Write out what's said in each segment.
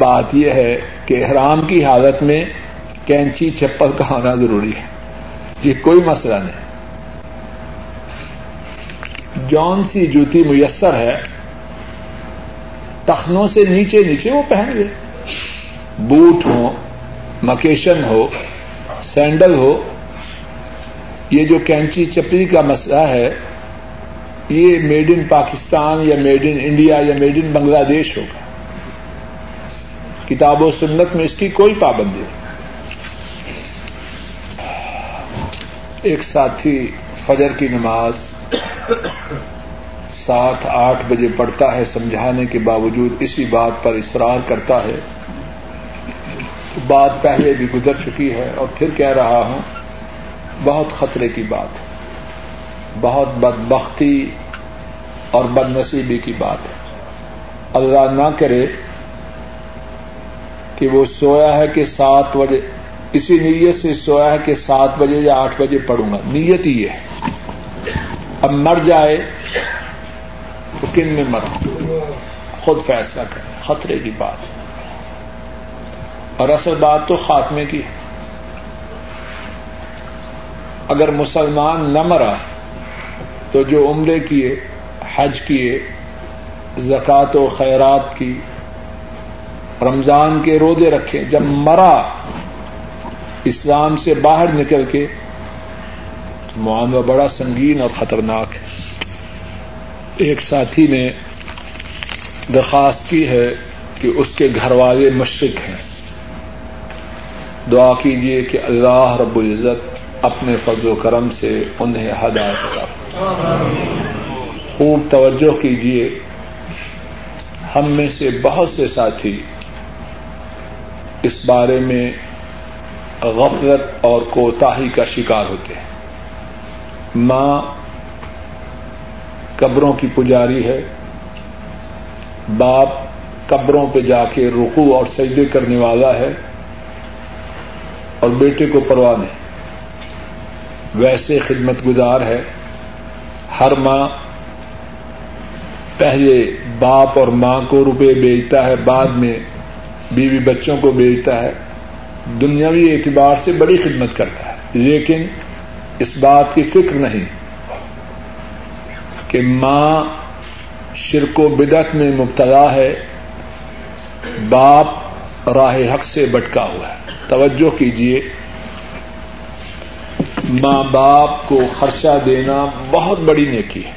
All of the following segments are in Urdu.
بات یہ ہے کہ احرام کی حالت میں کینچی چھپر کا ہونا ضروری ہے، یہ کوئی مسئلہ نہیں۔ جون سی جوتی میسر ہے، تخنوں سے نیچے نیچے وہ پہن لے، بوٹ ہو، مکیشن ہو، سینڈل ہو۔ یہ جو کینچی چپری کا مسئلہ ہے یہ میڈ ان پاکستان یا میڈ ان انڈیا یا میڈ ان بنگلہ دیش ہوگا، کتاب و سنت میں اس کی کوئی پابندی نہیں۔ ایک ساتھی فجر کی نماز 7-8 بجے پڑھتا ہے، سمجھانے کے باوجود اسی بات پر اصرار کرتا ہے، بات پہلے بھی گزر چکی ہے اور پھر کہہ رہا ہوں، بہت خطرے کی بات ہے، بہت بدبختی اور بد نصیبی کی بات ہے۔ اللہ نہ کرے کہ وہ سویا ہے کہ 7 بجے، اسی نیت سے سویا ہے کہ 7 بجے یا 8 بجے پڑھوں گا، نیت ہی ہے، اب مر جائے تو کن میں مروں، خود فیصلہ کریں، خطرے کی بات ہے۔ اور اصل بات تو خاتمے کی ہے، اگر مسلمان نہ مرا تو جو عمرے کیے، حج کیے، زکوٰۃ و خیرات کی، رمضان کے روزے رکھے، جب مرا اسلام سے باہر نکل کے تو معاملہ بڑا سنگین اور خطرناک ہے۔ ایک ساتھی نے درخواست کی ہے کہ اس کے گھر والے مشرک ہیں، دعا کیجیے کہ اللہ رب العزت اپنے فضل و کرم سے انہیں ہدایت عطا فرمائے۔ خوب توجہ کیجیے، ہم میں سے بہت سے ساتھی اس بارے میں غفلت اور کوتاہی کا شکار ہوتے ہیں۔ ماں قبروں کی پجاری ہے، باپ قبروں پہ جا کے رکوع اور سجدے کرنے والا ہے، اور بیٹے کو پرواہ نہیں، ویسے خدمت گزار ہے۔ ہر ماں پہلے باپ اور ماں کو روپے بھیجتا ہے، بعد میں بیوی بچوں کو بھیجتا ہے، دنیاوی اعتبار سے بڑی خدمت کرتا ہے، لیکن اس بات کی فکر نہیں کہ ماں شرک و بدعت میں مبتلا ہے، باپ راہ حق سے بٹکا ہوا ہے۔ توجہ کیجیے، ماں باپ کو خرچہ دینا بہت بڑی نیکی ہے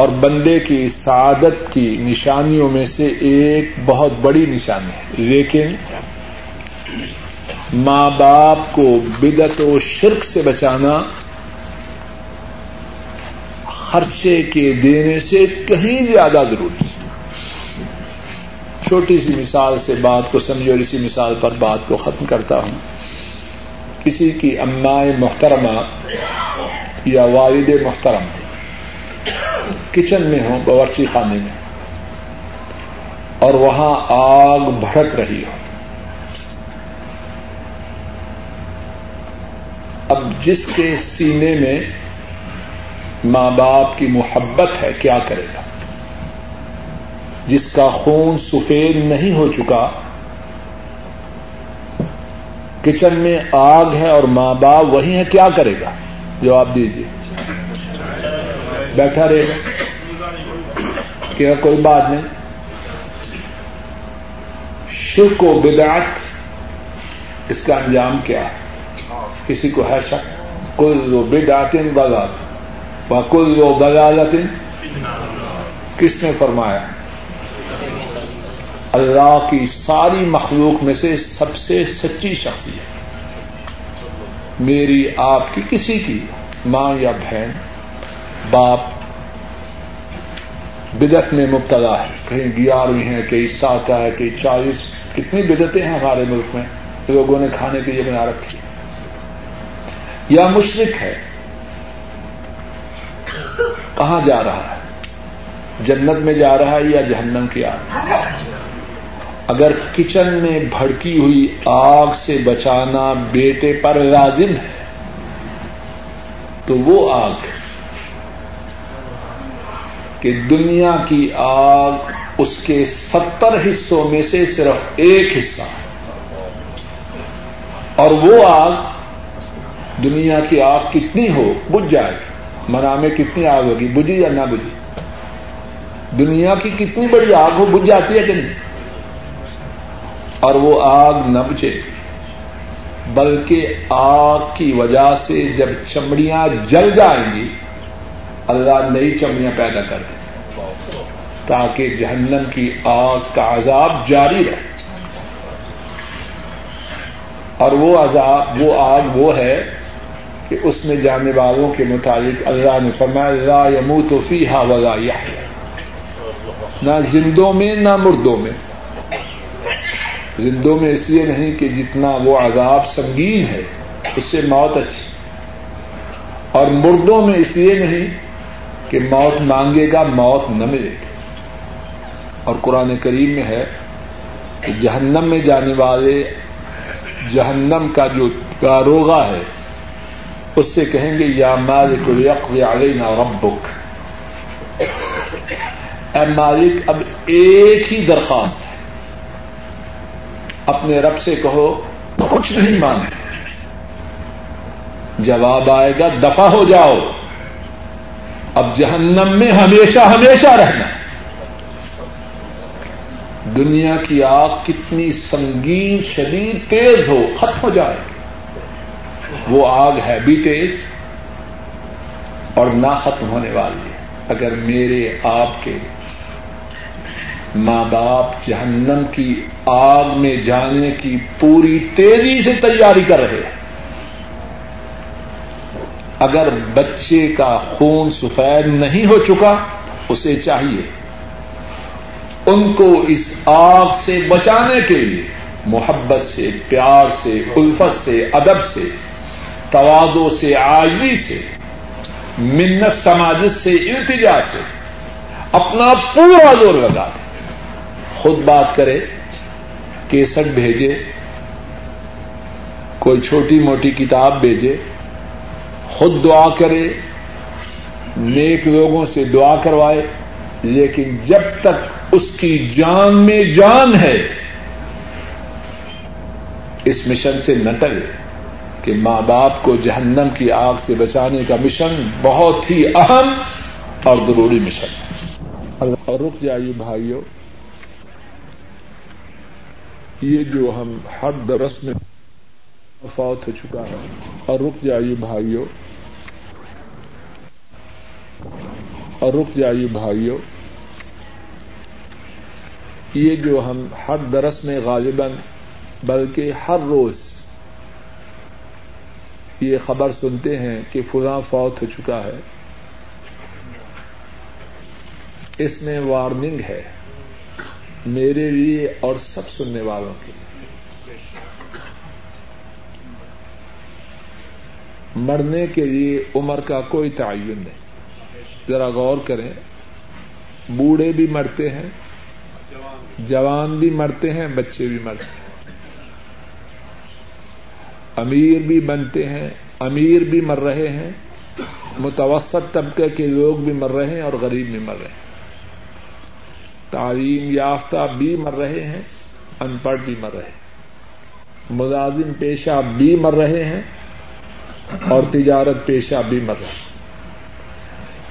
اور بندے کی سعادت کی نشانیوں میں سے ایک بہت بڑی نشانی ہے، لیکن ماں باپ کو بدعت و شرک سے بچانا خرچے کے دینے سے کہیں زیادہ ضروری ہے۔ چھوٹی سی مثال سے بات کو سمجھو اور اسی مثال پر بات کو ختم کرتا ہوں۔ کسی کی اماں محترمہ یا والد محترم کچن میں ہوں، باورچی خانے میں، اور وہاں آگ بھڑک رہی ہو، اب جس کے سینے میں ماں باپ کی محبت ہے کیا کرے گا؟ جس کا خون سفید نہیں ہو چکا، کچن میں آگ ہے اور ماں باپ وہی ہیں، کیا کرے گا؟ جواب دیجیے، بیٹھا رہے گا کہ کوئی بات نہیں؟ شرک و بدعت اس کا انجام کیا ہے؟ کسی کو ہے شک؟ کل و بدعتن ضلالت و کل و ضلالت، کس نے فرمایا؟ اللہ کی ساری مخلوق میں سے سب سے سچی شخصیت، میری آپ کی کسی کی ماں یا بہن باپ بدعت میں مبتلا ہے، کہیں 11 ہیں، کہیں 7 ہے، کہیں 40، کتنی بدعتیں ہیں ہمارے ملک میں، لوگوں نے کھانے کے لیے بنا رکھی، یا مشرک ہے، کہاں جا رہا ہے؟ جنت میں جا رہا ہے یا جہنم کی آگ؟ اگر کچن میں بھڑکی ہوئی آگ سے بچانا بیٹے پر لازم ہے تو وہ آگ کہ دنیا کی آگ اس کے 70 حصوں میں سے صرف ایک حصہ ہے، اور وہ آگ دنیا کی آگ کتنی ہو بجھ جائے گی، منا میں کتنی آگ ہوگی، بجھی یا نہ بجھی، دنیا کی کتنی بڑی آگ ہو بجھ جاتی ہے کہ نہیں، اور وہ آگ نہ بجھے، بلکہ آگ کی وجہ سے جب چمڑیاں جل جائیں گی اللہ نئی چمڑیاں پیدا کر دیں تاکہ جہنم کی آگ کا عذاب جاری رہے، اور وہ عذاب وہ آگ وہ ہے کہ اس میں جانے والوں کے متعلق اللہ نے فرمایا لا یموت فیہا ولا یحیا، نہ زندوں میں نہ مردوں میں، زندوں میں اس لیے نہیں کہ جتنا وہ عذاب سنگین ہے اس سے موت اچھی، اور مردوں میں اس لیے نہیں کہ موت مانگے گا موت نہ ملے گی، اور قرآن کریم میں ہے کہ جہنم میں جانے والے جہنم کا جو داروغہ ہے اس سے کہیں گے یا مالک اقض علینا ربک، اے مالک اب ایک ہی درخواست ہے، اپنے رب سے کہو کچھ نہیں مانگے، جواب آئے گا دفع ہو جاؤ، اب جہنم میں ہمیشہ ہمیشہ رہنا۔ دنیا کی آگ کتنی سنگین شدید تیز ہو ختم ہو جائے گی، وہ آگ ہے بھی تیز اور نہ ختم ہونے والی ہے۔ اگر میرے آپ کے ماں باپ جہنم کی آگ میں جانے کی پوری تیزی سے تیاری کر رہے ہیں، اگر بچے کا خون سفید نہیں ہو چکا اسے چاہیے ان کو اس آگ سے بچانے کے لیے محبت سے، پیار سے، الفت سے، ادب سے، تواضع سے، عاجزی سے، منت سماجت سے، التجا سے اپنا پورا زور لگا دے، خود بات کرے، کیسٹ بھیجے، کوئی چھوٹی موٹی کتاب بھیجے، خود دعا کرے، نیک لوگوں سے دعا کروائے، لیکن جب تک اس کی جان میں جان ہے اس مشن سے نہ ٹلے، کہ ماں باپ کو جہنم کی آگ سے بچانے کا مشن بہت ہی اہم اور ضروری مشن ہے۔ اور رک جائیے بھائیوں، یہ جو ہم ہر درس میں فوت ہو چکا ہے، اور رک جائیے بھائیوں، یہ جو ہم ہر درس میں غالباً بلکہ ہر روز یہ خبر سنتے ہیں کہ فلاں فوت ہو چکا ہے، اس میں وارننگ ہے میرے لیے اور سب سننے والوں کے لیے۔ مرنے کے لیے عمر کا کوئی تعین نہیں، ذرا غور کریں، بوڑھے بھی مرتے ہیں، جوان بھی مرتے ہیں، بچے بھی مرتے ہیں، امیر بھی بنتے ہیں، امیر بھی مر رہے ہیں، متوسط طبقے کے لوگ بھی مر رہے ہیں اور غریب بھی مر رہے ہیں، تعلیم یافتہ بھی مر رہے ہیں، ان پڑھ بھی مر رہے ہیں، ملازم پیشہ بھی مر رہے ہیں اور تجارت پیشہ بھی مر رہے ہیں،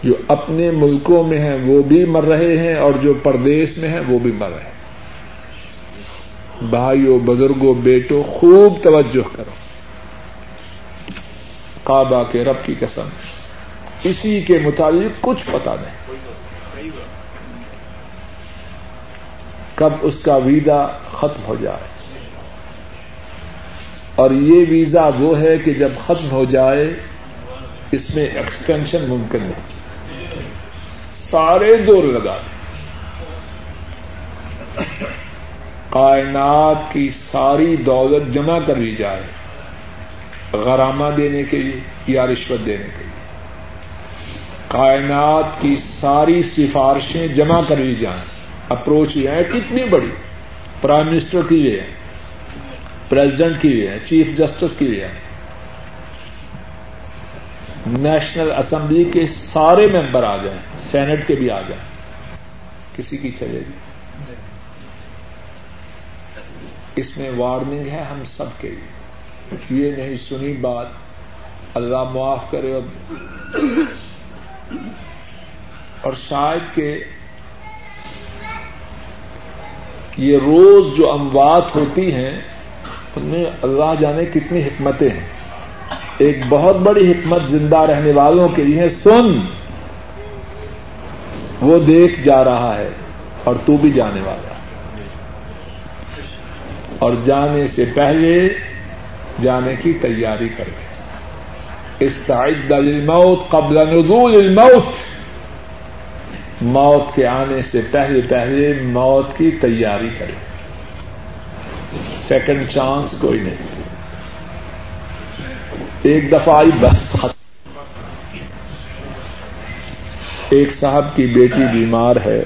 جو اپنے ملکوں میں ہیں وہ بھی مر رہے ہیں اور جو پردیس میں ہیں وہ بھی مر رہے ہیں۔ بھائیوں، بزرگوں، بیٹوں، خوب توجہ کرو، کعبہ کے رب کی قسم اسی کے متعلق کچھ پتہ نہیں کب اس کا ویزا ختم ہو جائے، اور یہ ویزا وہ ہے کہ جب ختم ہو جائے اس میں ایکسٹینشن ممکن نہیں، سارے دور لگا دیں، کائنات کی ساری دولت جمع کر لی جائے غرامہ دینے کے لیے یا رشوت دینے کے لیے، کائنات کی ساری سفارشیں جمع کر لی جائیں، اپروچ یہ ہے کتنی بڑی، پرائم منسٹر کی یہ ہے، پریزیڈنٹ کی یہ ہے، چیف جسٹس کی یہ ہے، نیشنل اسمبلی کے سارے ممبر آ جائیں، سینٹ کے بھی آ جائیں، کسی کی چلے گی، اس میں وارننگ ہے ہم سب کے لیے. یہ نہیں سنی بات اللہ معاف کرے. اور شاید کہ یہ روز جو اموات ہوتی ہیں ان میں اللہ جانے کتنی حکمتیں ہیں. ایک بہت بڑی حکمت زندہ رہنے والوں کے لیے ہے سن، وہ دیکھ جا رہا ہے اور تو بھی جانے والا، اور جانے سے پہلے جانے کی تیاری کر رہے. استعد للموت قبل نزول الموت، موت کے آنے سے پہلے موت کی تیاری کریں. سیکنڈ چانس کوئی نہیں، ایک دفعہ آئی بس ختم. ایک صاحب کی بیٹی بیمار ہے،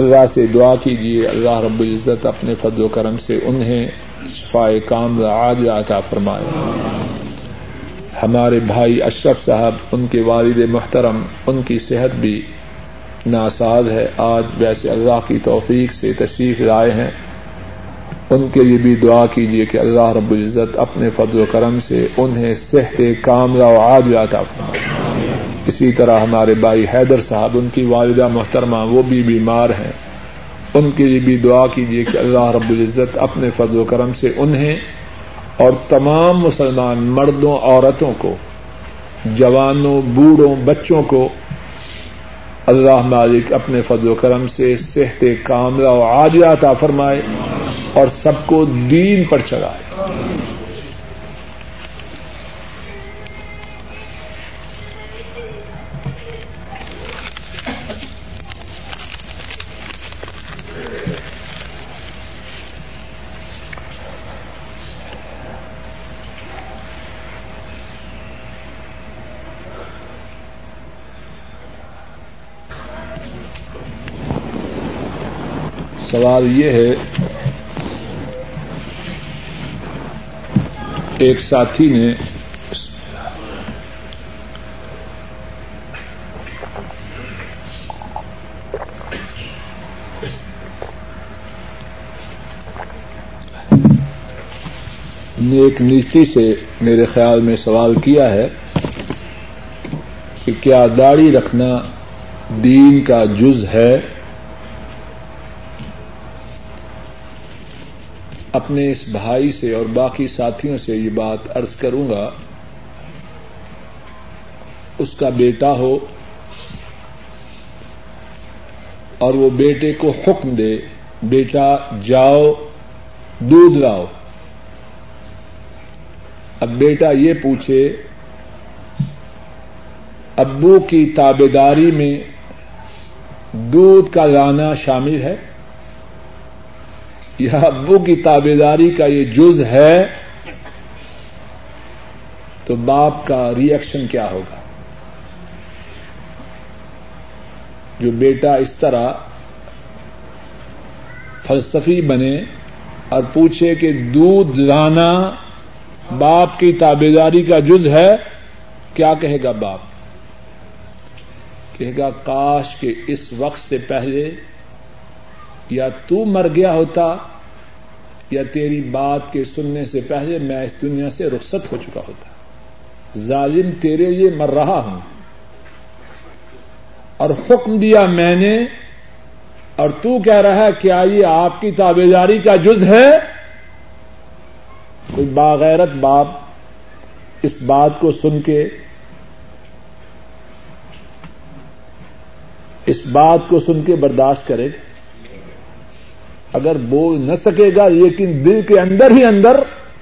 اللہ سے دعا کیجیے اللہ رب العزت اپنے فضل و کرم سے انہیں شفائے کاملہ عاجلہ عطا فرمائے. ہمارے بھائی اشرف صاحب، ان کے والد محترم، ان کی صحت بھی ناساز ہے، آج ویسے اللہ کی توفیق سے تشریف لائے ہیں. ان کے لیے بھی دعا کیجیے کہ اللہ رب العزت اپنے فضل و کرم سے انہیں صحت کاملہ و عاجلہ عطا فرمائے. اسی طرح ہمارے بھائی حیدر صاحب، ان کی والدہ محترمہ وہ بھی بیمار ہیں، ان کے لیے بھی دعا کیجیے کہ اللہ رب العزت اپنے فضل و کرم سے انہیں اور تمام مسلمان مردوں عورتوں کو، جوانوں بوڑھوں بچوں کو اللہ مالک اپنے فضل و کرم سے صحت کاملہ و عاجلہ عطا فرمائے اور سب کو دین پر چلائے. سوال یہ ہے، ایک ساتھی نے نیک نیتی سے میرے خیال میں سوال کیا ہے کہ کیا داڑھی رکھنا دین کا جز ہے؟ اپنے اس بھائی سے اور باقی ساتھیوں سے یہ بات عرض کروں گا، اس کا بیٹا ہو اور وہ بیٹے کو حکم دے بیٹا جاؤ دودھ لاؤ. اب بیٹا یہ پوچھے ابو کی تابعداری میں دودھ کا لانا شامل ہے یا ابو کی تابعداری کا یہ جز ہے، تو باپ کا ریئیکشن کیا ہوگا؟ جو بیٹا اس طرح فلسفی بنے اور پوچھے کہ دودھ لانا باپ کی تابعداری کا جز ہے، کیا کہے گا باپ؟ کہے گا کاش کہ اس وقت سے پہلے یا تو مر گیا ہوتا یا تیری بات کے سننے سے پہلے میں اس دنیا سے رخصت ہو چکا ہوتا. ظالم تیرے لیے مر رہا ہوں اور حکم دیا میں نے اور تو کہہ رہا ہے کیا یہ آپ کی تابعداری کا جز ہے؟ کوئی باغیرت باپ اس بات کو سن کے، برداشت کرے گا؟ اگر بول نہ سکے گا لیکن دل کے اندر ہی اندر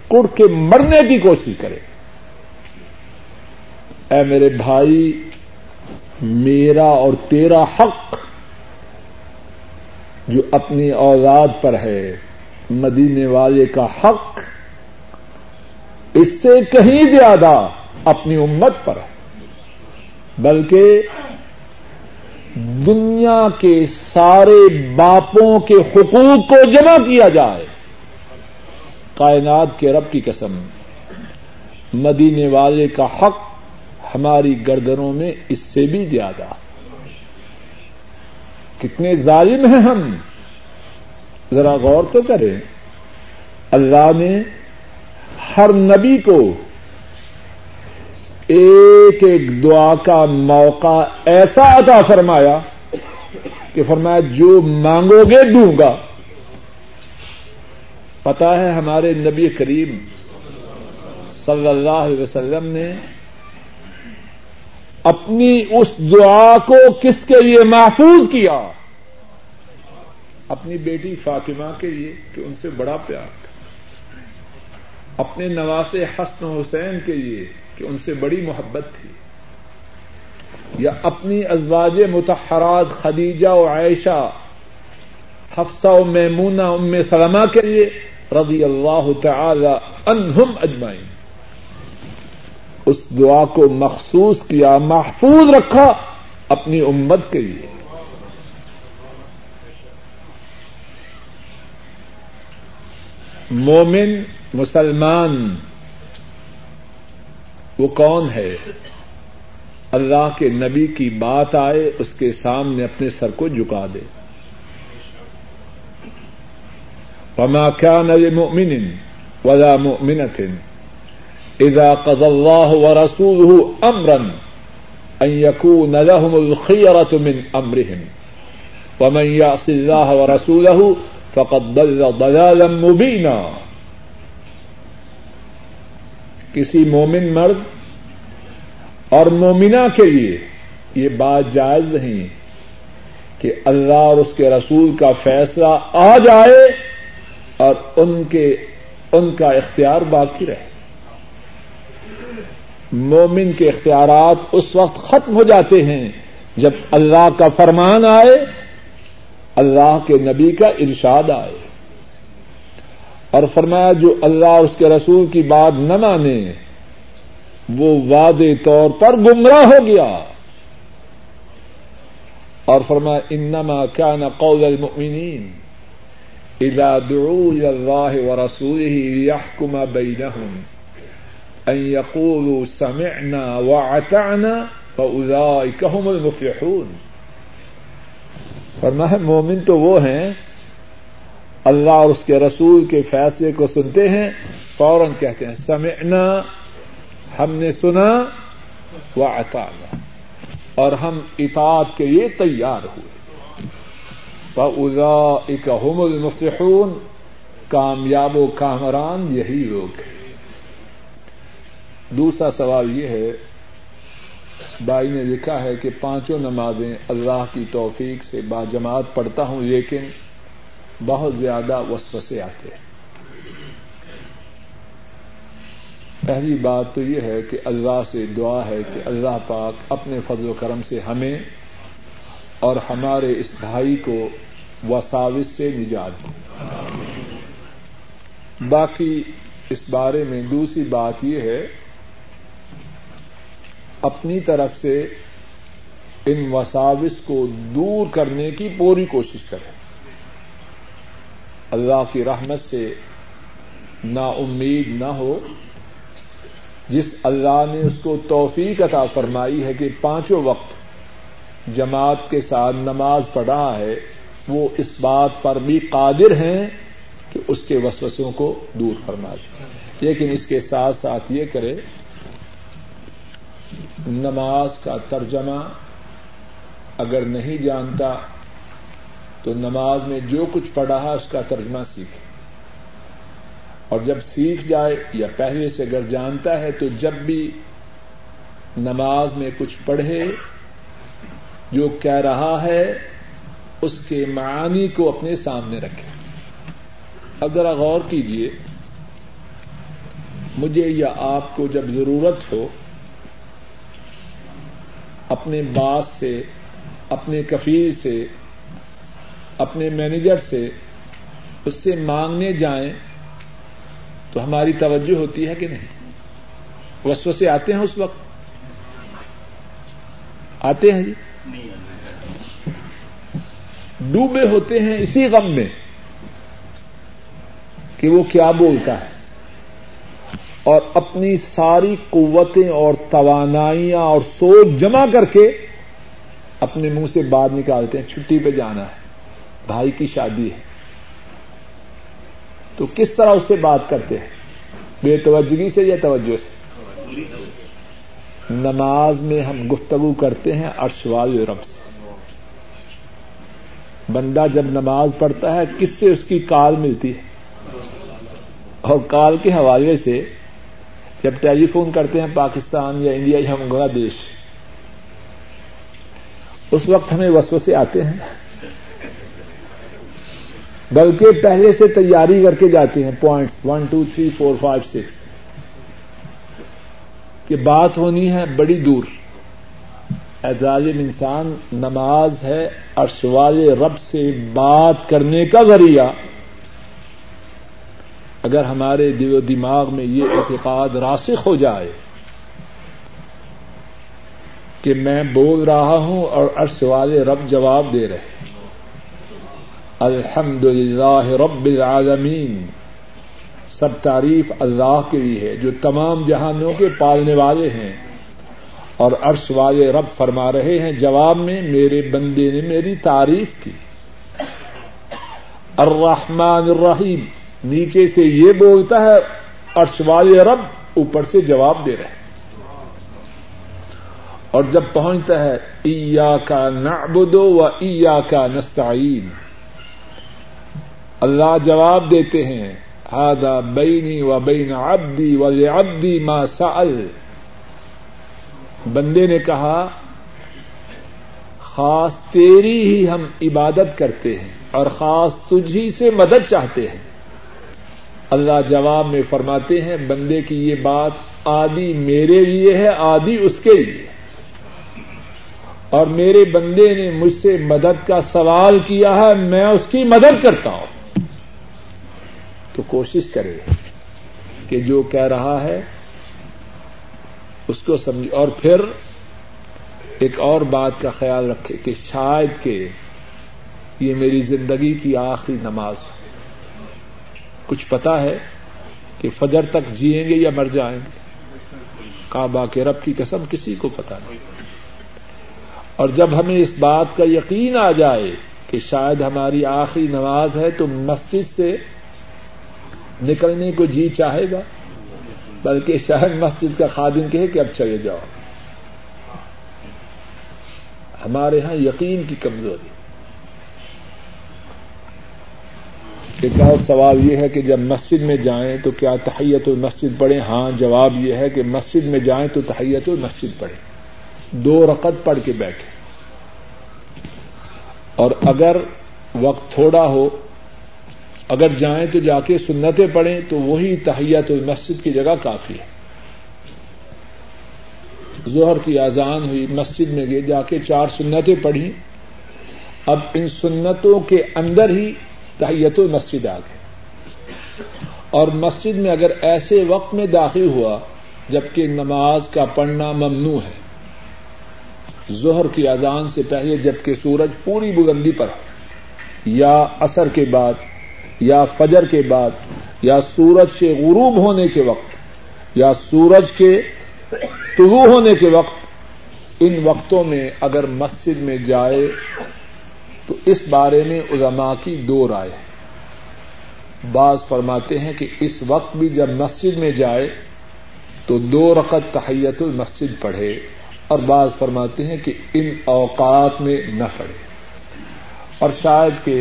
کڑ کے مرنے کی کوشش کرے. اے میرے بھائی، میرا اور تیرا حق جو اپنی اولاد پر ہے، مدینے والے کا حق اس سے کہیں زیادہ اپنی امت پر ہے، بلکہ دنیا کے سارے باپوں کے حقوق کو جمع کیا جائے. کائنات کے رب کی قسم، مدینے والے کا حق ہماری گردنوں میں اس سے بھی زیادہ. کتنے ظالم ہیں ہم، ذرا غور تو کریں. اللہ نے ہر نبی کو ایک ایک دعا کا موقع ایسا عطا فرمایا کہ فرمایا جو مانگو گے دوں گا. پتہ ہے ہمارے نبی کریم صلی اللہ علیہ وسلم نے اپنی اس دعا کو کس کے لیے محفوظ کیا؟ اپنی بیٹی فاطمہ کے لیے کہ ان سے بڑا پیار تھا, اپنے نواسے حسن و حسین کے لیے کہ ان سے بڑی محبت تھی, یا اپنی ازواج مطہرات خدیجہ و عائشہ, حفصہ و میمونہ, ام سلمہ کے لیے رضی اللہ تعالی عنہم اجمعین. اس دعا کو مخصوص کیا, محفوظ رکھا اپنی امت کے لیے. مومن مسلمان وہ کون ہے؟ اللہ کے نبی کی بات آئے اس کے سامنے اپنے سر کو جھکا دے. وما كان لمؤمن ولا مؤمنة اذا قضى الله ورسوله امرا ان يكون لهم الخيرة من امرهم ومن يعص الله ورسوله فقد ضل ضلالا مبينا. کسی مومن مرد اور مومنہ کے لیے یہ بات جائز نہیں کہ اللہ اور اس کے رسول کا فیصلہ آ جائے اور ان کا اختیار باقی رہے. مومن کے اختیارات اس وقت ختم ہو جاتے ہیں جب اللہ کا فرمان آئے, اللہ کے نبی کا ارشاد آئے. اور فرمایا جو اللہ اور اس کے رسول کی بات نہ مانے وہ واضح طور پر گمراہ ہو گیا. اور فرمایا انما كان قول المؤمنین اذا دعوا الى الله ورسوله ليحكم بينهم ان يقولوا سمعنا واطعنا فاولئك هم المفلحون. فرمایا مومن تو وہ ہیں اللہ اور اس کے رسول کے فیصلے کو سنتے ہیں فوراً کہتے ہیں سمعنا, ہم نے سنا, واطعنا, اور ہم اطاعت کے لیے تیار ہوئے. فاولئک هم المفلحون, کامیاب و کامران یہی لوگ ہیں. دوسرا سوال یہ ہے, بھائی نے لکھا ہے کہ پانچوں نمازیں اللہ کی توفیق سے باجماعت پڑھتا ہوں لیکن بہت زیادہ وسوسے آتے ہیں. پہلی بات تو یہ ہے کہ اللہ سے دعا ہے کہ اللہ پاک اپنے فضل و کرم سے ہمیں اور ہمارے اس بھائی کو وساوس سے نجات دے. باقی اس بارے میں دوسری بات یہ ہے اپنی طرف سے ان وساوس کو دور کرنے کی پوری کوشش کریں. اللہ کی رحمت سے نا امید نہ ہو. جس اللہ نے اس کو توفیق عطا فرمائی ہے کہ پانچوں وقت جماعت کے ساتھ نماز پڑھ رہا ہے وہ اس بات پر بھی قادر ہیں کہ اس کے وسوسوں کو دور فرما دیں, لیکن اس کے ساتھ ساتھ یہ کرے نماز کا ترجمہ اگر نہیں جانتا تو نماز میں جو کچھ پڑھا ہے اس کا ترجمہ سیکھے, اور جب سیکھ جائے یا پہلے سے اگر جانتا ہے تو جب بھی نماز میں کچھ پڑھے جو کہہ رہا ہے اس کے معانی کو اپنے سامنے رکھے. اب ذرا غور کیجیے, مجھے یا آپ کو جب ضرورت ہو اپنے باس سے, اپنے کفیل سے, اپنے مینیجر سے اس سے مانگنے جائیں تو ہماری توجہ ہوتی ہے کہ نہیں؟ وسوسے آتے ہیں اس وقت؟ آتے ہیں جی, ڈوبے ہوتے ہیں اسی غم میں کہ وہ کیا بولتا ہے, اور اپنی ساری قوتیں اور توانائیاں اور سوچ جمع کر کے اپنے منہ سے بات نکالتے ہیں چھٹی پہ جانا ہے, بھائی کی شادی ہے, تو کس طرح اس سے بات کرتے ہیں؟ بے توجہی سے یا توجہ سے؟ نماز میں ہم گفتگو کرتے ہیں عرشوائے رب سے. بندہ جب نماز پڑھتا ہے کس سے اس کی کال ملتی ہے؟ اور کال کے حوالے سے جب ٹیلی فون کرتے ہیں پاکستان یا انڈیا یا بنگلہ دیش, اس وقت ہمیں وسوسے آتے ہیں, بلکہ پہلے سے تیاری کر کے جاتے ہیں پوائنٹس 1 2 3 4 5 6 کہ بات ہونی ہے بڑی دور. ظالم انسان نماز ہے عرش والے رب سے بات کرنے کا ذریعہ. اگر ہمارے دل و دماغ میں یہ اعتقاد راسخ ہو جائے کہ میں بول رہا ہوں اور عرش والے رب جواب دے رہے ہیں, الحمدللہ رب العالمین, سب تعریف اللہ کے لیے ہے جو تمام جہانوں کے پالنے والے ہیں, اور عرش والے رب فرما رہے ہیں جواب میں میرے بندے نے میری تعریف کی. الرحمن الرحیم, نیچے سے یہ بولتا ہے عرش والے رب, اوپر سے جواب دے رہے ہیں. اور جب پہنچتا ہے ایاک نعبد و ایاک نستعین, اللہ جواب دیتے ہیں ھذا بینی و بین عبدی ولعبدی ما سأل. بندے نے کہا خاص تیری ہی ہم عبادت کرتے ہیں اور خاص تجھی سے مدد چاہتے ہیں. اللہ جواب میں فرماتے ہیں بندے کی یہ بات آدھی میرے لیے ہے آدھی اس کے لیے, اور میرے بندے نے مجھ سے مدد کا سوال کیا ہے میں اس کی مدد کرتا ہوں. تو کوشش کرے کہ جو کہہ رہا ہے اس کو سمجھ. اور پھر ایک اور بات کا خیال رکھے کہ شاید کہ یہ میری زندگی کی آخری نماز ہو. کچھ پتا ہے کہ فجر تک جیئیں گے یا مر جائیں گے؟ کعبہ کے رب کی قسم کسی کو پتا نہیں. اور جب ہمیں اس بات کا یقین آ جائے کہ شاید ہماری آخری نماز ہے تو مسجد سے نکلنے کو جی چاہے گا, بلکہ شاید مسجد کا خادم کہے کہ اب چلے جاؤ. ہمارے ہاں یقین کی کمزوری. ایک اور سوال یہ ہے کہ جب مسجد میں جائیں تو کیا تحیت المسجد پڑھیں؟ ہاں, جواب یہ ہے کہ مسجد میں جائیں تو تحیت المسجد پڑھیں, 2 رکعت پڑھ کے بیٹھیں, اور اگر وقت تھوڑا ہو اگر جائیں تو جا کے سنتیں پڑھیں تو وہی تحیت المسجد کی جگہ کافی ہے. ظہر کی اذان ہوئی, مسجد میں گئے, جا کے 4 سنتیں پڑھی, اب ان سنتوں کے اندر ہی تحیت المسجد آ گئے. اور مسجد میں اگر ایسے وقت میں داخل ہوا جبکہ نماز کا پڑھنا ممنوع ہے, ظہر کی اذان سے پہلے جبکہ سورج پوری بلندی پر ہو, یا عصر کے بعد, یا فجر کے بعد, یا سورج کے غروب ہونے کے وقت, یا سورج کے طلوع ہونے کے وقت, ان وقتوں میں اگر مسجد میں جائے تو اس بارے میں علماء کی 2 رائے ہیں. بعض فرماتے ہیں کہ اس وقت بھی جب مسجد میں جائے تو 2 رکعت تحیت المسجد پڑھے, اور بعض فرماتے ہیں کہ ان اوقات میں نہ پڑھے. اور شاید کہ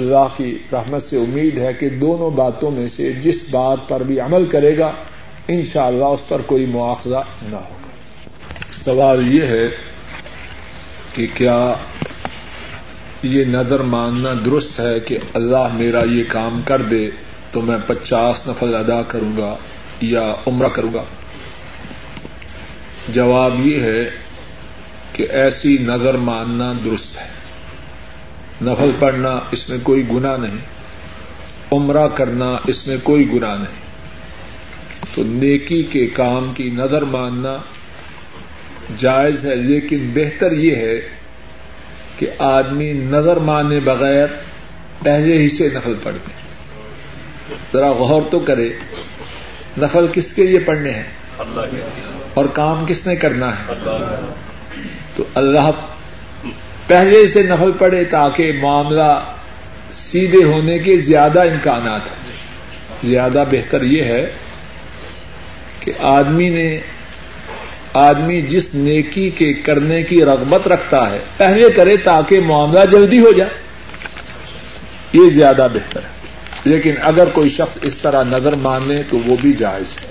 اللہ کی رحمت سے امید ہے کہ دونوں باتوں میں سے جس بات پر بھی عمل کرے گا انشاءاللہ اس پر کوئی مواخذہ نہ ہوگا. سوال یہ ہے کہ کیا یہ نظر ماننا درست ہے کہ اللہ میرا یہ کام کر دے تو میں 50 نفل ادا کروں گا یا عمرہ کروں گا؟ جواب یہ ہے کہ ایسی نظر ماننا درست ہے. نفل پڑھنا اس میں کوئی گناہ نہیں, عمرہ کرنا اس میں کوئی گناہ نہیں, تو نیکی کے کام کی نظر ماننا جائز ہے. لیکن بہتر یہ ہے کہ آدمی نظر مانے بغیر پہلے ہی سے نفل پڑھ دے. ذرا غور تو کرے نفل کس کے لیے پڑھنے ہیں اور کام کس نے کرنا ہے. تو اللہ پہلے سے نفل پڑے تاکہ معاملہ سیدھے ہونے کے زیادہ امکانات ہوں. زیادہ بہتر یہ ہے کہ آدمی جس نیکی کے کرنے کی رغبت رکھتا ہے پہلے کرے تاکہ معاملہ جلدی ہو جائے، یہ زیادہ بہتر ہے. لیکن اگر کوئی شخص اس طرح نظر مانے تو وہ بھی جائز ہے.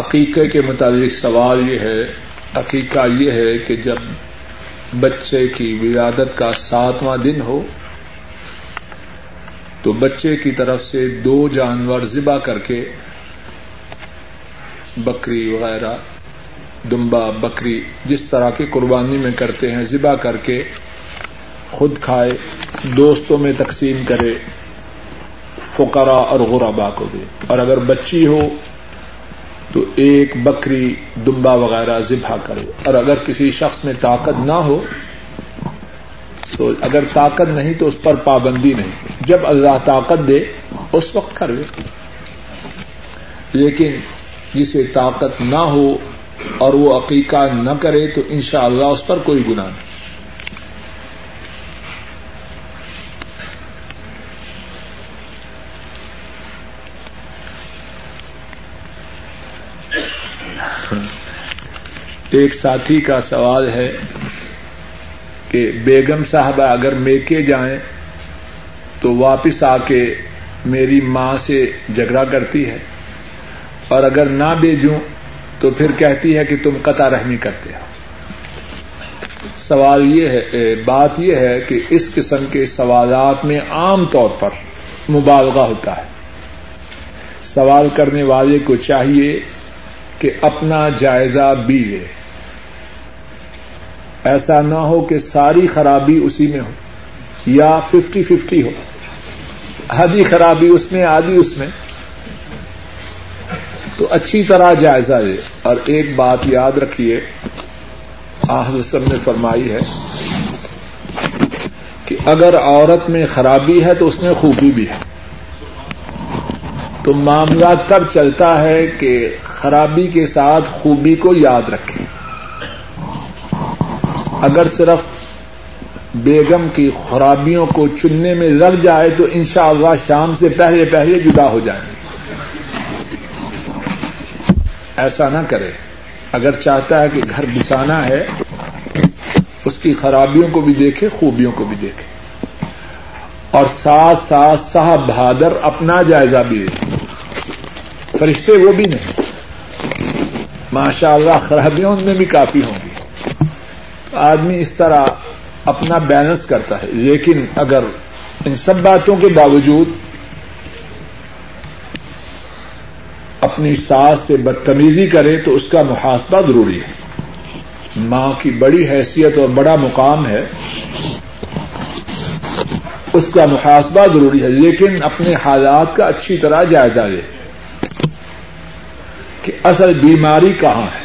عقیقے کے متعلق سوال یہ ہے، عقیقہ یہ ہے کہ جب بچے کی ولادت کا 7واں دن ہو تو بچے کی طرف سے 2 جانور ذبح کر کے، بکری وغیرہ، دمبا بکری جس طرح کی قربانی میں کرتے ہیں، ذبح کر کے خود کھائے، دوستوں میں تقسیم کرے، فقراء اور غربا کو دے. اور اگر بچی ہو تو ایک بکری دمبا وغیرہ ذبح کرے. اور اگر کسی شخص میں طاقت نہ ہو، تو اگر طاقت نہیں تو اس پر پابندی نہیں، جب اللہ طاقت دے اس وقت کرے. لیکن جسے طاقت نہ ہو اور وہ عقیقہ نہ کرے تو انشاءاللہ اس پر کوئی گناہ نہیں. ایک ساتھی کا سوال ہے کہ بیگم صاحبہ اگر میکے جائیں تو واپس آ کے میری ماں سے جھگڑا کرتی ہے، اور اگر نہ بھیجوں تو پھر کہتی ہے کہ تم قطع رحمی کرتے ہو. سوال یہ ہے، بات یہ ہے کہ اس قسم کے سوالات میں عام طور پر مبالغہ ہوتا ہے. سوال کرنے والے کو چاہیے کہ اپنا جائزہ بھی لے، ایسا نہ ہو کہ ساری خرابی اسی میں ہو، یا 50-50 ہو، آدھی خرابی اس میں آدھی اس میں. تو اچھی طرح جائزہ لے. اور ایک بات یاد رکھیے، آخر سب نے فرمائی ہے کہ اگر عورت میں خرابی ہے تو اس میں خوبی بھی ہے. تو معاملہ تب چلتا ہے کہ خرابی کے ساتھ خوبی کو یاد رکھیں. اگر صرف بیگم کی خرابیوں کو چننے میں لگ جائے تو انشاءاللہ شام سے پہلے پہلے جدا ہو جائیں. ایسا نہ کرے. اگر چاہتا ہے کہ گھر بسانا ہے، اس کی خرابیوں کو بھی دیکھے، خوبیوں کو بھی دیکھے، اور ساتھ ساتھ صاحب بہادر اپنا جائزہ بھی لے. فرشتے وہ بھی نہیں، ماشاء اللہ خرابیوں میں بھی کافی ہوں گی. آدمی اس طرح اپنا بیلنس کرتا ہے. لیکن اگر ان سب باتوں کے باوجود اپنی ساس سے بدتمیزی کرے تو اس کا محاسبہ ضروری ہے. ماں کی بڑی حیثیت اور بڑا مقام ہے، اس کا محاسبہ ضروری ہے. لیکن اپنے حالات کا اچھی طرح جائزہ لے کہ اصل بیماری کہاں ہے.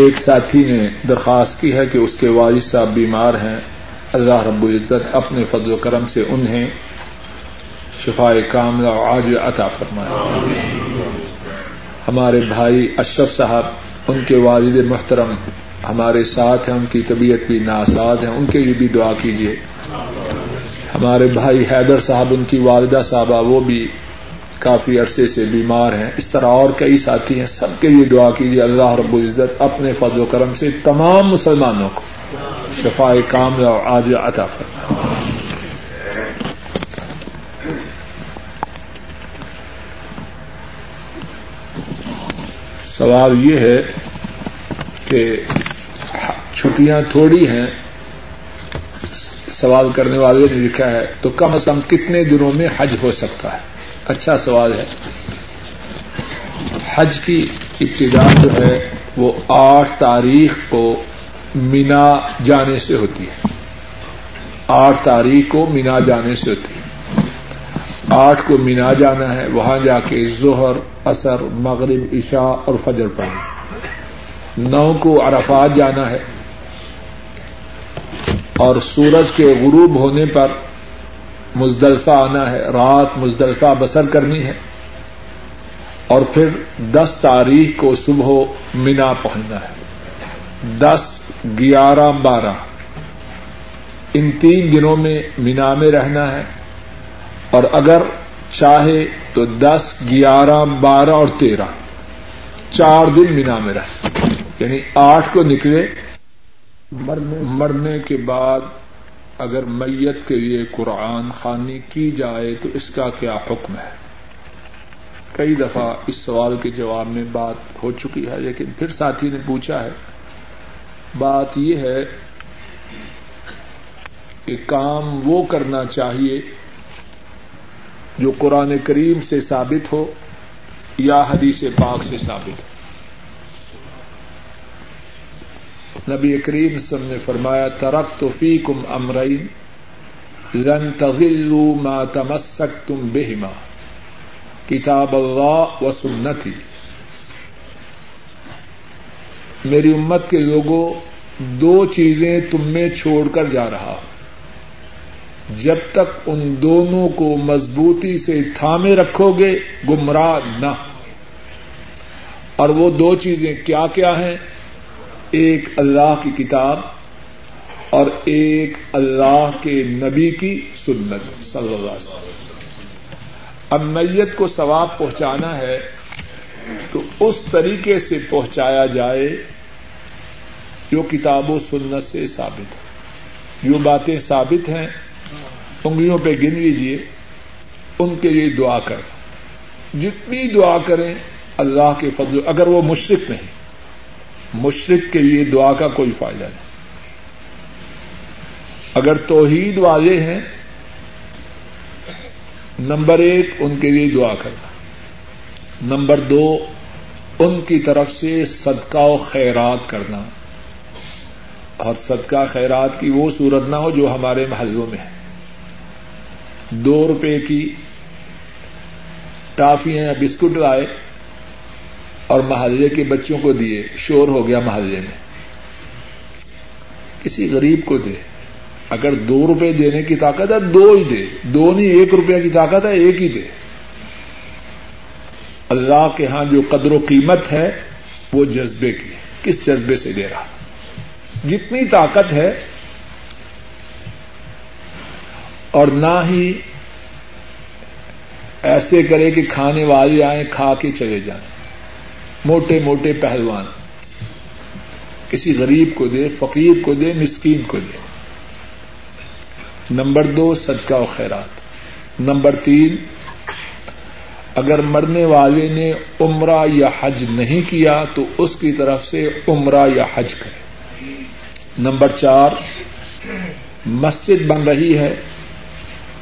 ایک ساتھی نے درخواست کی ہے کہ اس کے والد صاحب بیمار ہیں، اللہ رب العزت اپنے فضل و کرم سے انہیں شفاء کاملہ و عاجلہ عطا فرمائے. ہمارے بھائی اشرف صاحب، ان کے والد محترم ہمارے ساتھ ہیں، ان کی طبیعت بھی ناساز ہے، ان کے لیے بھی دعا کیجیے. ہمارے بھائی حیدر صاحب، ان کی والدہ صاحبہ وہ بھی کافی عرصے سے بیمار ہیں. اس طرح اور کئی ساتھی ہیں، سب کے لیے دعا کیجیے. اللہ رب العزت اپنے فضل و کرم سے تمام مسلمانوں کو شفاء کاملہ و عاجلہ عطا فرمائے. سوال یہ ہے کہ چھٹیاں تھوڑی ہیں، سوال کرنے والے نے لکھا ہے تو کم از کم کتنے دنوں میں حج ہو سکتا ہے؟ اچھا سوال ہے. حج کی ابتدا جو ہے وہ 8 تاریخ کو مینا جانے سے ہوتی ہے. 8 تاریخ کو مینا جانے سے ہوتی ہے. 8 کو مینا جانا ہے، وہاں جا کے ظہر، عصر، مغرب، عشاء اور فجر پڑھیں. 9 کو عرفات جانا ہے، اور سورج کے غروب ہونے پر مزدلفہ آنا ہے، رات مزدلفہ بسر کرنی ہے. اور پھر 10 تاریخ کو صبح منا پہنچنا ہے. 10، 11، 12 ان 3 دنوں میں منا میں رہنا ہے. اور اگر چاہے تو 10، 11، 12 اور 13 4 دن منا میں رہے, یعنی 8 کو نکلے. مرنے کے بعد اگر میت کے لیے قرآن خوانی کی جائے تو اس کا کیا حکم ہے؟ کئی دفعہ اس سوال کے جواب میں بات ہو چکی ہے, لیکن پھر ساتھی نے پوچھا ہے. بات یہ ہے کہ کام وہ کرنا چاہیے جو قرآن کریم سے ثابت ہو یا حدیث پاک سے ثابت ہو. نبی کریم صلی اللہ علیہ وسلم نے فرمایا ترکت فیکم امرین لن تضلوا ما تمسکتم بہما کتاب اللہ و سنتی. میری امت کے لوگوں 2 چیزیں تم میں چھوڑ کر جا رہا, جب تک ان دونوں کو مضبوطی سے تھامے رکھو گے گمراہ نہ. اور وہ 2 چیزیں کیا کیا ہیں؟ ایک اللہ کی کتاب اور ایک اللہ کے نبی کی سنت صلی اللہ علیہ وسلم. اب میت کو ثواب پہنچانا ہے تو اس طریقے سے پہنچایا جائے جو کتاب و سنت سے ثابت ہے. جو باتیں ثابت ہیں انگلیوں پہ گن لیجیے, ان کے لیے دعا کریں. جتنی دعا کریں اللہ کے فضل, اگر وہ مشرک نہیں, مشرک کے لیے دعا کا کوئی فائدہ نہیں. اگر توحید والے ہیں, نمبر 1 ان کے لیے دعا کرنا, نمبر 2 ان کی طرف سے صدقہ و خیرات کرنا. اور صدقہ خیرات کی وہ صورت نہ ہو جو ہمارے محلوں میں ہے. 2 روپے کی ٹافیاں یا بسکٹ لائے اور محلے کے بچوں کو دیے, شور ہو گیا محلے میں, کسی غریب کو دے. اگر 2 روپے دینے کی طاقت ہے 2 ہی دے, 2 نہیں 1 روپے کی طاقت ہے 1 ہی دے. اللہ کے ہاں جو قدر و قیمت ہے وہ جذبے کی, کس جذبے سے دے رہا, جتنی طاقت ہے. اور نہ ہی ایسے کرے کہ کھانے والے آئیں کھا کے چلے جائیں. موٹے موٹے پہلوان کسی غریب کو دے, فقیر کو دے, مسکین کو دے. نمبر 2 صدقہ و خیرات. نمبر 3 اگر مرنے والے نے عمرہ یا حج نہیں کیا تو اس کی طرف سے عمرہ یا حج کرے. نمبر 4 مسجد بن رہی ہے,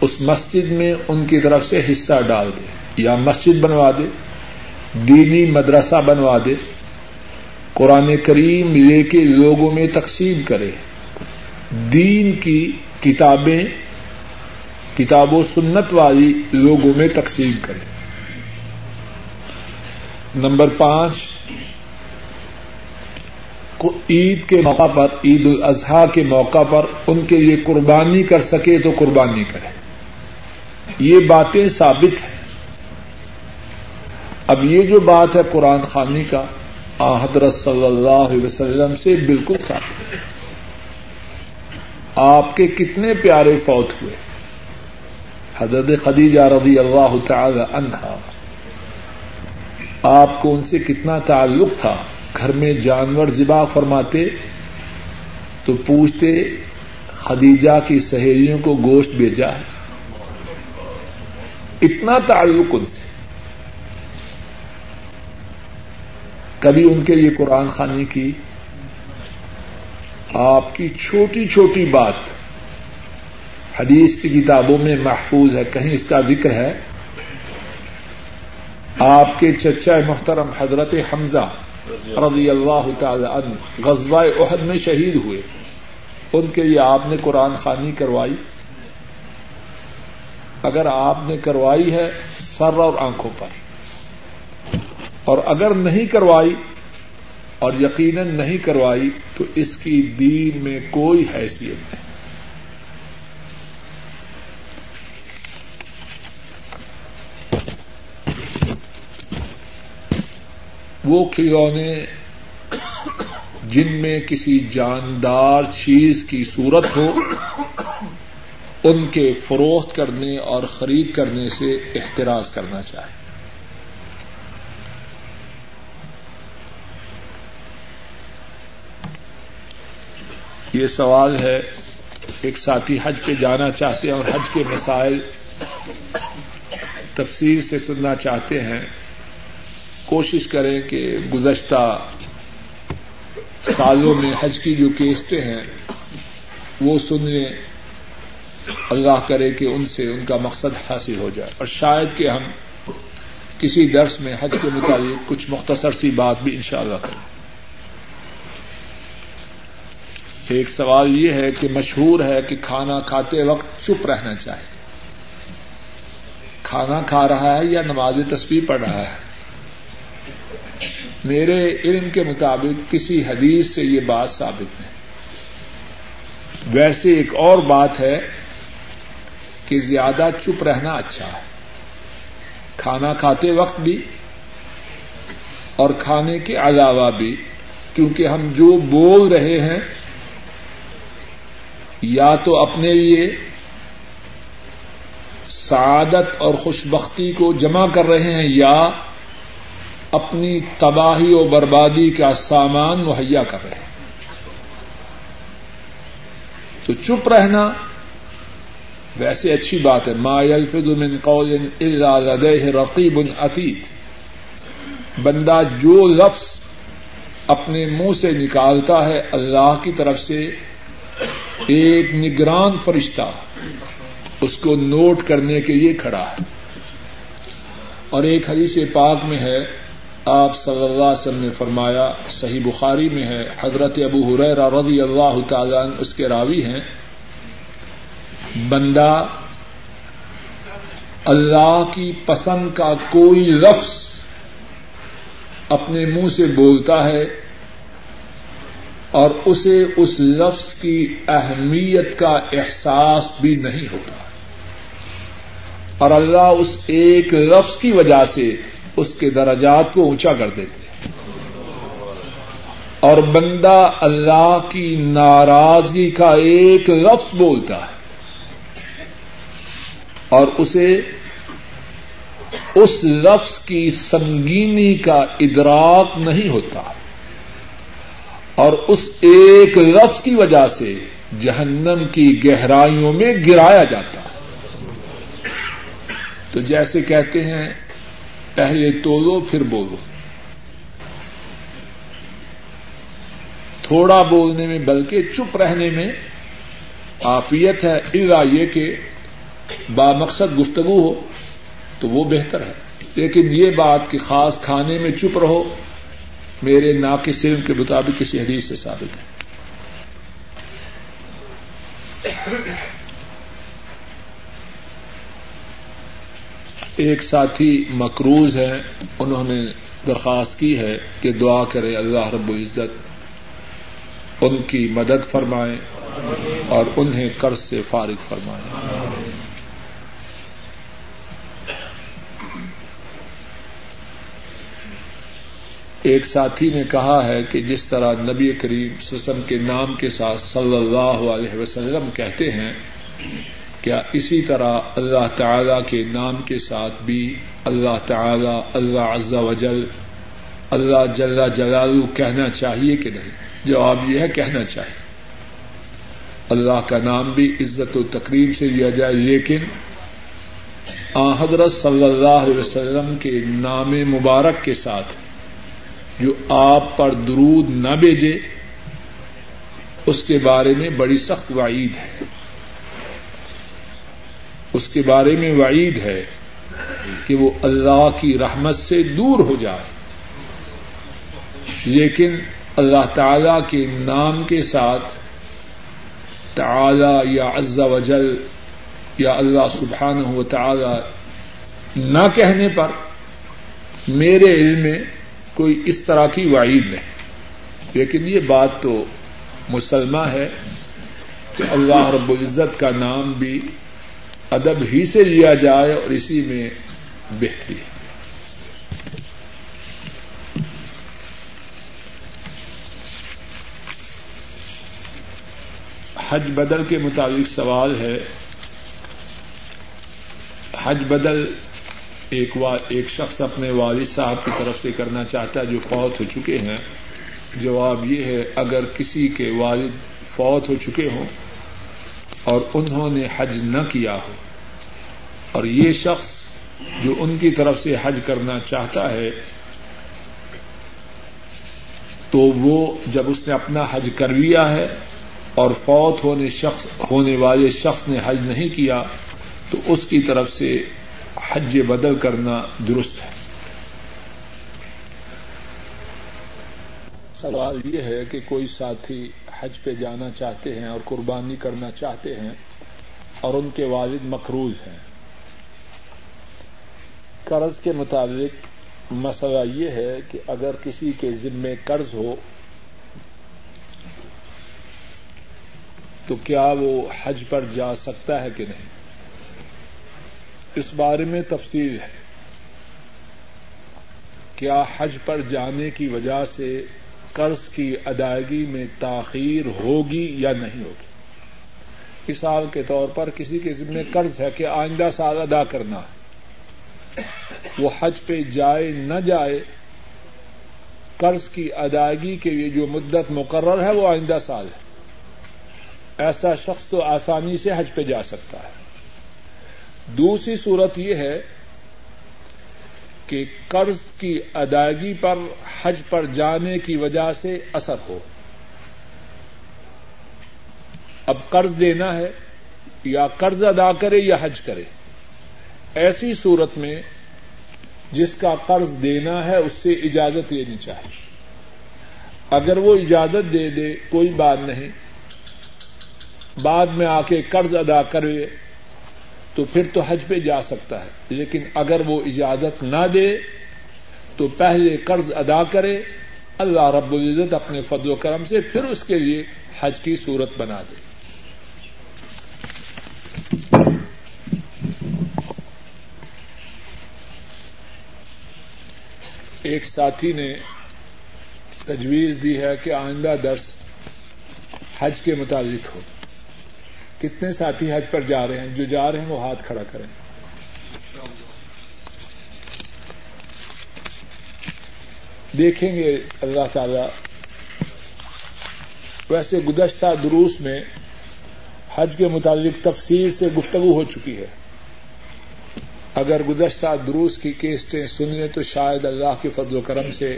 اس مسجد میں ان کی طرف سے حصہ ڈال دے, یا مسجد بنوا دے, دینی مدرسہ بنوا دے, قرآن کریم لے کے لوگوں میں تقسیم کرے, دین کی کتابیں کتاب و سنت والی لوگوں میں تقسیم کرے. نمبر 5 عید کے موقع پر, عید الاضحیٰ کے موقع پر ان کے لیے قربانی کر سکے تو قربانی کرے. یہ باتیں ثابت ہیں. اب یہ جو بات ہے قرآن خوانی کا حضرت صلی اللہ علیہ وسلم سے بالکل ثابت ہے. آپ کے کتنے پیارے فوت ہوئے, حضرت خدیجہ رضی اللہ تعالی عنہا, آپ کو ان سے کتنا تعلق تھا. گھر میں جانور ذبح فرماتے تو پوچھتے خدیجہ کی سہیلیوں کو گوشت بھیجا ہے, اتنا تعلق ان سے. کبھی ان کے لیے قرآن خوانی کی. آپ کی چھوٹی چھوٹی بات حدیث کی کتابوں میں محفوظ ہے, کہیں اس کا ذکر ہے. آپ کے چچا محترم حضرت حمزہ رضی اللہ تعالی عنہ غزوہ احد میں شہید ہوئے, ان کے لیے آپ نے قرآن خوانی کروائی. اگر آپ نے کروائی ہے سر اور آنکھوں پر, اور اگر نہیں کروائی اور یقیناً نہیں کروائی تو اس کی دین میں کوئی حیثیت نہیں. وہ کھلونے جن میں کسی جاندار چیز کی صورت ہو ان کے فروخت کرنے اور خرید کرنے سے احتراز کرنا چاہیے. یہ سوال ہے ایک ساتھی حج پہ جانا چاہتے ہیں اور حج کے مسائل تفصیل سے سننا چاہتے ہیں. کوشش کریں کہ گزشتہ سالوں میں حج کی جو کیسٹیں ہیں وہ سن لیں, اللہ کرے کہ ان سے ان کا مقصد حاصل ہو جائے, اور شاید کہ ہم کسی درس میں حج کے متعلق کچھ مختصر سی بات بھی انشاءاللہ کریں. ایک سوال یہ ہے کہ مشہور ہے کہ کھانا کھاتے وقت چپ رہنا چاہیے, کھانا کھا رہا ہے یا نماز تسبیح پڑھ رہا ہے؟ میرے علم کے مطابق کسی حدیث سے یہ بات ثابت نہیں. ویسے ایک اور بات ہے کہ زیادہ چپ رہنا اچھا ہے, کھانا کھاتے وقت بھی اور کھانے کے علاوہ بھی, کیونکہ ہم جو بول رہے ہیں یا تو اپنے لیے سعادت اور خوش بختی کو جمع کر رہے ہیں یا اپنی تباہی و بربادی کا سامان مہیا کر رہے ہیں. تو چپ رہنا ویسے اچھی بات ہے, ما یلفظ من قول الا لدیہ رقیب عتید, بندہ جو لفظ اپنے منہ سے نکالتا ہے اللہ کی طرف سے ایک نگران فرشتہ اس کو نوٹ کرنے کے لیے کھڑا ہے. اور ایک حدیث پاک میں ہے آپ صلی اللہ علیہ وسلم نے فرمایا, صحیح بخاری میں ہے, حضرت ابو ہریرہ رضی اللہ تعالی عنہ اس کے راوی ہیں, بندہ اللہ کی پسند کا کوئی لفظ اپنے منہ سے بولتا ہے اور اسے اس لفظ کی اہمیت کا احساس بھی نہیں ہوتا, اور اللہ اس ایک لفظ کی وجہ سے اس کے درجات کو اونچا کر دیتے ہیں. اور بندہ اللہ کی ناراضگی کا ایک لفظ بولتا ہے اور اسے اس لفظ کی سنگینی کا ادراک نہیں ہوتا, اور اس ایک لفظ کی وجہ سے جہنم کی گہرائیوں میں گرایا جاتا. تو جیسے کہتے ہیں پہلے تولو پھر بولو, تھوڑا بولنے میں بلکہ چپ رہنے میں عافیت ہے, الا یہ کہ بامقصد گفتگو ہو تو وہ بہتر ہے. لیکن یہ بات کہ خاص کھانے میں چپ رہو میرے ناقص علم کے مطابق کسی حدیث سے ثابت ہے. ایک ساتھی مقروض ہیں, انہوں نے درخواست کی ہے کہ دعا کرے اللہ رب العزت ان کی مدد فرمائے اور انہیں قرض سے فارغ فرمائے. ایک ساتھی نے کہا ہے کہ جس طرح نبی کریم صلی اللہ علیہ وسلم کے نام کے ساتھ صلی اللہ علیہ وسلم کہتے ہیں, کیا اسی طرح اللہ تعالی کے نام کے ساتھ بھی اللہ تعالی, اللہ عز و جل, اللہ جل جلالہ کہنا چاہیے کہ نہیں؟ جواب یہ ہے کہنا چاہیے. اللہ کا نام بھی عزت و تقریم سے لیا جائے, لیکن آن حضرت صلی اللہ علیہ وسلم کے نام مبارک کے ساتھ جو آپ پر درود نہ بھیجے اس کے بارے میں بڑی سخت وعید ہے, اس کے بارے میں وعید ہے کہ وہ اللہ کی رحمت سے دور ہو جائے. لیکن اللہ تعالی کے نام کے ساتھ تعالی یا عز و جل یا اللہ سبحانہ و تعالی نہ کہنے پر میرے علم میں کوئی اس طرح کی وعید نہیں. لیکن یہ بات تو مسلمہ ہے کہ اللہ رب العزت کا نام بھی ادب ہی سے لیا جائے اور اسی میں بہتری ہے. حج بدل کے متعلق سوال ہے. حج بدل ایک شخص اپنے والد صاحب کی طرف سے کرنا چاہتا ہے جو فوت ہو چکے ہیں. جواب یہ ہے اگر کسی کے والد فوت ہو چکے ہوں اور انہوں نے حج نہ کیا ہو اور یہ شخص جو ان کی طرف سے حج کرنا چاہتا ہے تو وہ جب اس نے اپنا حج کر لیا ہے اور فوت ہونے والے شخص نے حج نہیں کیا تو اس کی طرف سے حج بدل کرنا درست ہے. سوال یہ ہے کہ کوئی ساتھی حج پہ جانا چاہتے ہیں اور قربانی کرنا چاہتے ہیں اور ان کے والد مقروض ہیں. قرض کے مطابق مسئلہ یہ ہے کہ اگر کسی کے ذمے قرض ہو تو کیا وہ حج پر جا سکتا ہے کہ نہیں؟ اس بارے میں تفصیل ہے. کیا حج پر جانے کی وجہ سے قرض کی ادائیگی میں تاخیر ہوگی یا نہیں ہوگی؟ مثال کے طور پر کسی کے ذمہ قرض ہے کہ آئندہ سال ادا کرنا ہے, وہ حج پہ جائے نہ جائے قرض کی ادائیگی کے لیے جو مدت مقرر ہے وہ آئندہ سال ہے. ایسا شخص تو آسانی سے حج پہ جا سکتا ہے. دوسری صورت یہ ہے کہ قرض کی ادائیگی پر حج پر جانے کی وجہ سے اثر ہو. اب قرض دینا ہے, یا قرض ادا کرے یا حج کرے. ایسی صورت میں جس کا قرض دینا ہے اس سے اجازت لینی چاہیے. اگر وہ اجازت دے دے کوئی بات نہیں, بعد میں آ کے قرض ادا کرے تو پھر تو حج پہ جا سکتا ہے. لیکن اگر وہ اجازت نہ دے تو پہلے قرض ادا کرے, اللہ رب العزت اپنے فضل و کرم سے پھر اس کے لیے حج کی صورت بنا دے. ایک ساتھی نے تجویز دی ہے کہ آئندہ درس حج کے متعلق ہو. کتنے ساتھی حج پر جا رہے ہیں؟ جو جا رہے ہیں وہ ہاتھ کھڑا کریں. دیکھیں گے اللہ تعالی. ویسے گزشتہ دروس میں حج کے متعلق تفصیل سے گفتگو ہو چکی ہے. اگر گزشتہ دروس کی کیسٹیں سن لیں تو شاید اللہ کے فضل و کرم سے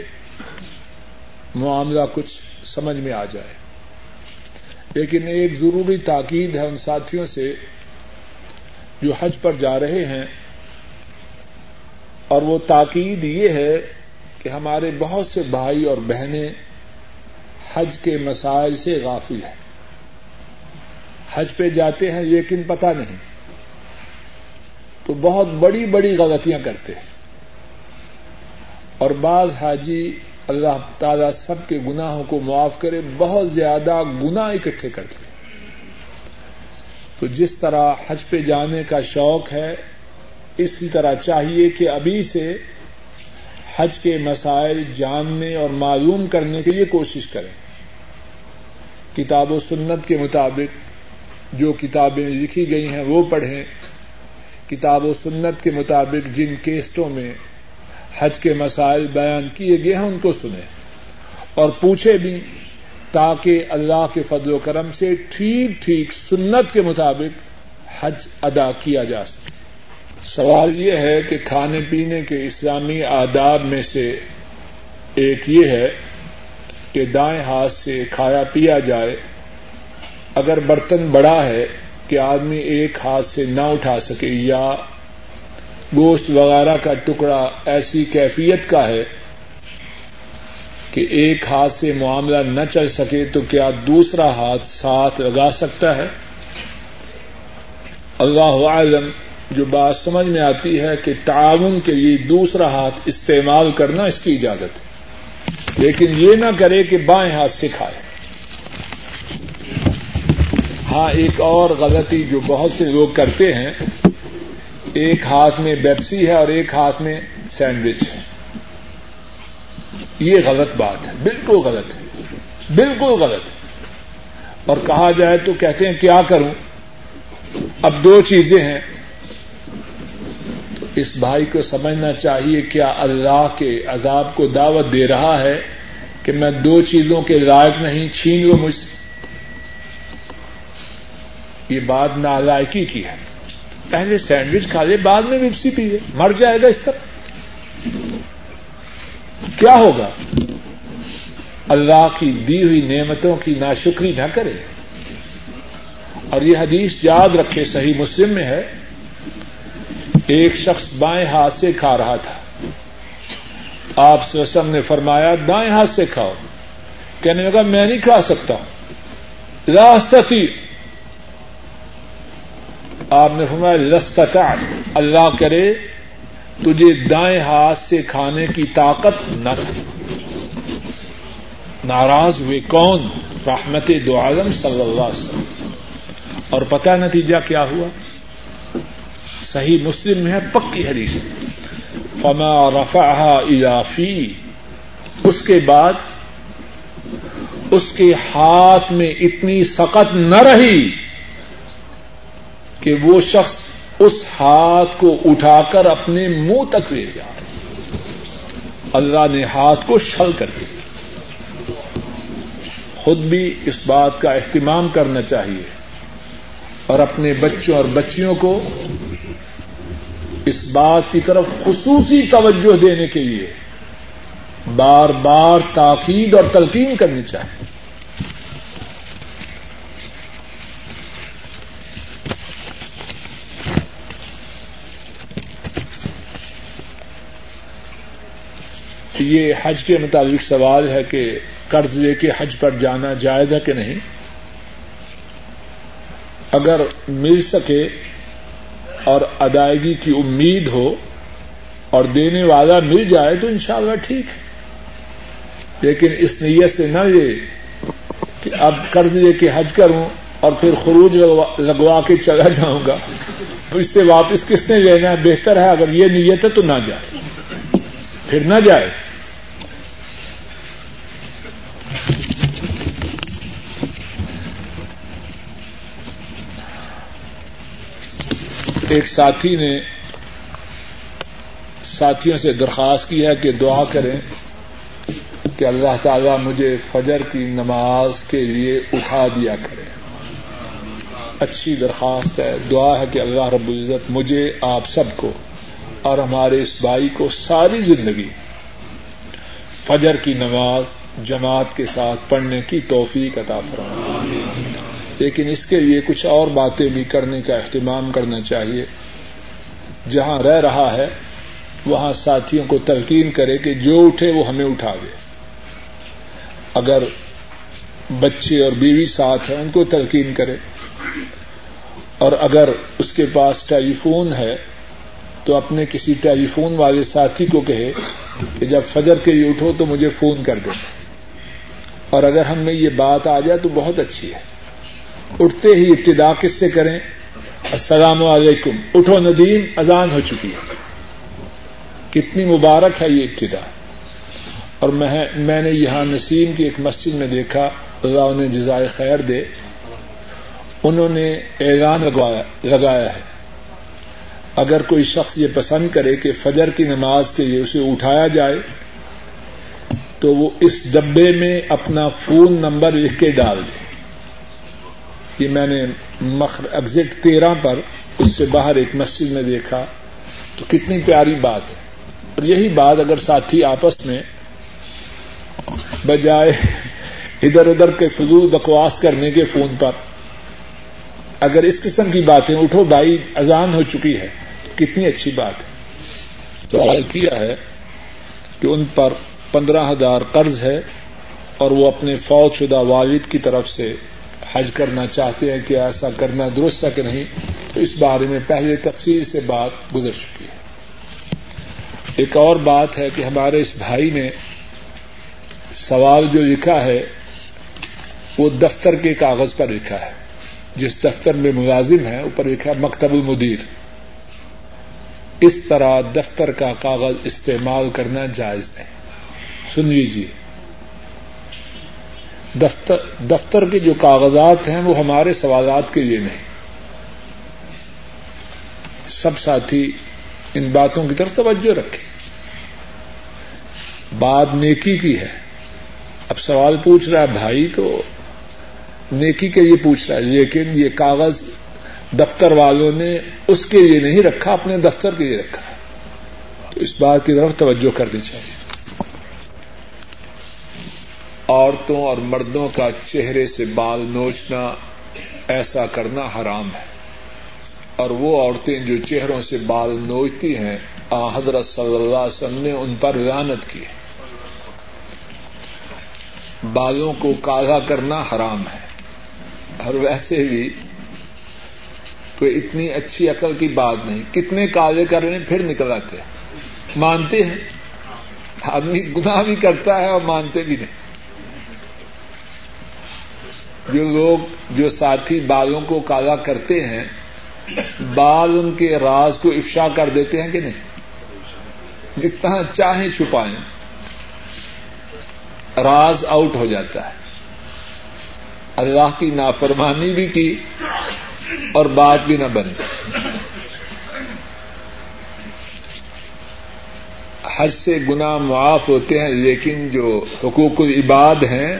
معاملہ کچھ سمجھ میں آ جائے. لیکن ایک ضروری تاکید ہے ان ساتھیوں سے جو حج پر جا رہے ہیں, اور وہ تاکید یہ ہے کہ ہمارے بہت سے بھائی اور بہنیں حج کے مسائل سے غافل ہیں. حج پہ جاتے ہیں لیکن پتہ نہیں, تو بہت بڑی بڑی غلطیاں کرتے ہیں. اور بعض حاجی, اللہ تعالیٰ سب کے گناہوں کو معاف کرے, بہت زیادہ گناہ اکٹھے کرتے ہیں. تو جس طرح حج پہ جانے کا شوق ہے اسی طرح چاہیے کہ ابھی سے حج کے مسائل جاننے اور معلوم کرنے کے لیے کوشش کریں. کتاب و سنت کے مطابق جو کتابیں لکھی گئی ہیں وہ پڑھیں. کتاب و سنت کے مطابق جن کیسٹوں میں حج کے مسائل بیان کیے گئے ہیں ان کو سنیں اور پوچھیں بھی, تاکہ اللہ کے فضل و کرم سے ٹھیک ٹھیک سنت کے مطابق حج ادا کیا جا سکے. سوال یہ ہے کہ کھانے پینے کے اسلامی آداب میں سے ایک یہ ہے کہ دائیں ہاتھ سے کھایا پیا جائے. اگر برتن بڑا ہے کہ آدمی ایک ہاتھ سے نہ اٹھا سکے, یا گوشت وغیرہ کا ٹکڑا ایسی کیفیت کا ہے کہ ایک ہاتھ سے معاملہ نہ چل سکے, تو کیا دوسرا ہاتھ ساتھ لگا سکتا ہے؟ اللہ اعلم. جو بات سمجھ میں آتی ہے کہ تعاون کے لیے دوسرا ہاتھ استعمال کرنا اس کی اجازت ہے, لیکن یہ نہ کرے کہ بائیں ہاتھ سے کھائے. ہاں, ایک اور غلطی جو بہت سے لوگ کرتے ہیں, ایک ہاتھ میں پیپسی ہے اور ایک ہاتھ میں سینڈوچ ہے. یہ غلط بات ہے, بالکل غلط ہے, بالکل غلط ہے. اور کہا جائے تو کہتے ہیں کیا کروں. اب دو چیزیں ہیں. اس بھائی کو سمجھنا چاہیے کیا اللہ کے عذاب کو دعوت دے رہا ہے کہ میں دو چیزوں کے لائق نہیں، چھین لو مجھ سے. یہ بات نالائکی کی ہے. پہلے سینڈوچ کھا لے، بعد میں وپسی پی لے، مر جائے گا اس طرح، کیا ہوگا؟ اللہ کی دی ہوئی نعمتوں کی ناشکری نہ کرے. اور یہ حدیث یاد رکھے، صحیح مسلم میں ہے، ایک شخص بائیں ہاتھ سے کھا رہا تھا، آپ صلی اللہ علیہ وسلم نے فرمایا دائیں ہاتھ سے کھاؤ، کہنے لگا میں نہیں کھا سکتا ہوں، لا استطیع. آپ نے فرمایا لستطاع، اللہ کرے تجھے دائیں ہاتھ سے کھانے کی طاقت نہ تھی. ناراض ہوئے کون؟ رحمت دو عالم صلی اللہ علیہ وسلم. اور پتہ نتیجہ کیا ہوا؟ صحیح مسلم میں ہے، پکی حدیث. فما رفعها الا فی، اس کے بعد اس کے ہاتھ میں اتنی سخت نہ رہی کہ وہ شخص اس ہاتھ کو اٹھا کر اپنے منہ تک لے جائے. اللہ نے ہاتھ کو شل کر دیا. خود بھی اس بات کا اہتمام کرنا چاہیے اور اپنے بچوں اور بچیوں کو اس بات کی طرف خصوصی توجہ دینے کے لیے بار بار تاکید اور تلقین کرنی چاہیے. یہ حج کے متعلق سوال ہے کہ قرض لے کے حج پر جانا جائز ہے کہ نہیں. اگر مل سکے اور ادائیگی کی امید ہو اور دینے والا مل جائے تو انشاءاللہ ٹھیک ہے، لیکن اس نیت سے نہ لے کہ اب قرض لے کے حج کروں اور پھر خروج لگوا کے چلا جاؤں گا، تو اس سے واپس کس نے لینا ہے. بہتر ہے اگر یہ نیت ہے تو نہ جائے، پھر نہ جائے. ایک ساتھی نے ساتھیوں سے درخواست کی ہے کہ دعا کریں کہ اللہ تعالیٰ مجھے فجر کی نماز کے لیے اٹھا دیا کرے. اچھی درخواست ہے، دعا ہے کہ اللہ رب العزت مجھے، آپ سب کو اور ہمارے اس بھائی کو ساری زندگی فجر کی نماز جماعت کے ساتھ پڑھنے کی توفیق عطا فرمائے. لیکن اس کے لیے کچھ اور باتیں بھی کرنے کا اہتمام کرنا چاہیے. جہاں رہ رہا ہے وہاں ساتھیوں کو تلقین کرے کہ جو اٹھے وہ ہمیں اٹھا دے. اگر بچے اور بیوی ساتھ ہیں ان کو تلقین کرے، اور اگر اس کے پاس ٹیلی فون ہے تو اپنے کسی ٹیلی فون والے ساتھی کو کہے کہ جب فجر کے لیے اٹھو تو مجھے فون کر دے. اور اگر ہم میں یہ بات آ جائے تو بہت اچھی ہے. اٹھتے ہی ابتدا کس سے کریں؟ السلام علیکم، اٹھو ندیم، اذان ہو چکی ہے. کتنی مبارک ہے یہ ابتدا. اور میں نے یہاں نسیم کی ایک مسجد میں دیکھا، اللہ انہیں جزائے خیر دے، انہوں نے اعلان لگایا ہے اگر کوئی شخص یہ پسند کرے کہ فجر کی نماز کے لیے اسے اٹھایا جائے تو وہ اس ڈبے میں اپنا فون نمبر لکھ کے ڈال دے. یہ میں نے ایگزٹ 13 پر اس سے باہر ایک مسجد میں دیکھا، تو کتنی پیاری بات ہے. اور یہی بات اگر ساتھی آپس میں بجائے ادھر ادھر کے فضول بکواس کرنے کے فون پر، اگر اس قسم کی باتیں، اٹھو بھائی اذان ہو چکی ہے، کتنی اچھی بات ہے. تو حل کیا ہے کہ ان پر 15,000 قرض ہے اور وہ اپنے فوت شدہ والد کی طرف سے حج کرنا چاہتے ہیں کہ ایسا کرنا درست ہے کہ نہیں. تو اس بارے میں پہلے تفصیل سے بات گزر چکی ہے. ایک اور بات ہے کہ ہمارے اس بھائی نے سوال جو لکھا ہے وہ دفتر کے کاغذ پر لکھا ہے، جس دفتر میں ملازم ہے اوپر لکھا مکتب المدیر. اس طرح دفتر کا کاغذ استعمال کرنا جائز نہیں. سن لیجیے، دفتر کے جو کاغذات ہیں وہ ہمارے سوالات کے لیے نہیں. سب ساتھی ان باتوں کی طرف توجہ رکھیں. بات نیکی کی ہے. اب سوال پوچھ رہا ہے بھائی تو نیکی کے لیے پوچھ رہا ہے, لیکن یہ کاغذ دفتر والوں نے اس کے لیے نہیں رکھا, اپنے دفتر کے لیے رکھا, تو اس بات کی طرف توجہ کرنی چاہیے. عورتوں اور مردوں کا چہرے سے بال نوچنا, ایسا کرنا حرام ہے. اور وہ عورتیں جو چہروں سے بال نوچتی ہیں, حضرت صلی اللہ علیہ وسلم نے ان پر لعنت کی ہے. بالوں کو کالا کرنا حرام ہے. اور ویسے بھی کوئی اتنی اچھی عقل کی بات نہیں, کتنے کالے کر رہے ہیں پھر نکل آتے ہیں, مانتے ہیں. آدمی گناہ بھی کرتا ہے اور مانتے بھی نہیں. جو لوگ, جو ساتھی بالوں کو کالا کرتے ہیں, بال ان کے راز کو افشا کر دیتے ہیں کہ نہیں. جتنا چاہیں چھپائیں, راز آؤٹ ہو جاتا ہے. اللہ کی نافرمانی بھی کی اور بات بھی نہ بنی. حج سے گناہ معاف ہوتے ہیں, لیکن جو حقوق العباد ہیں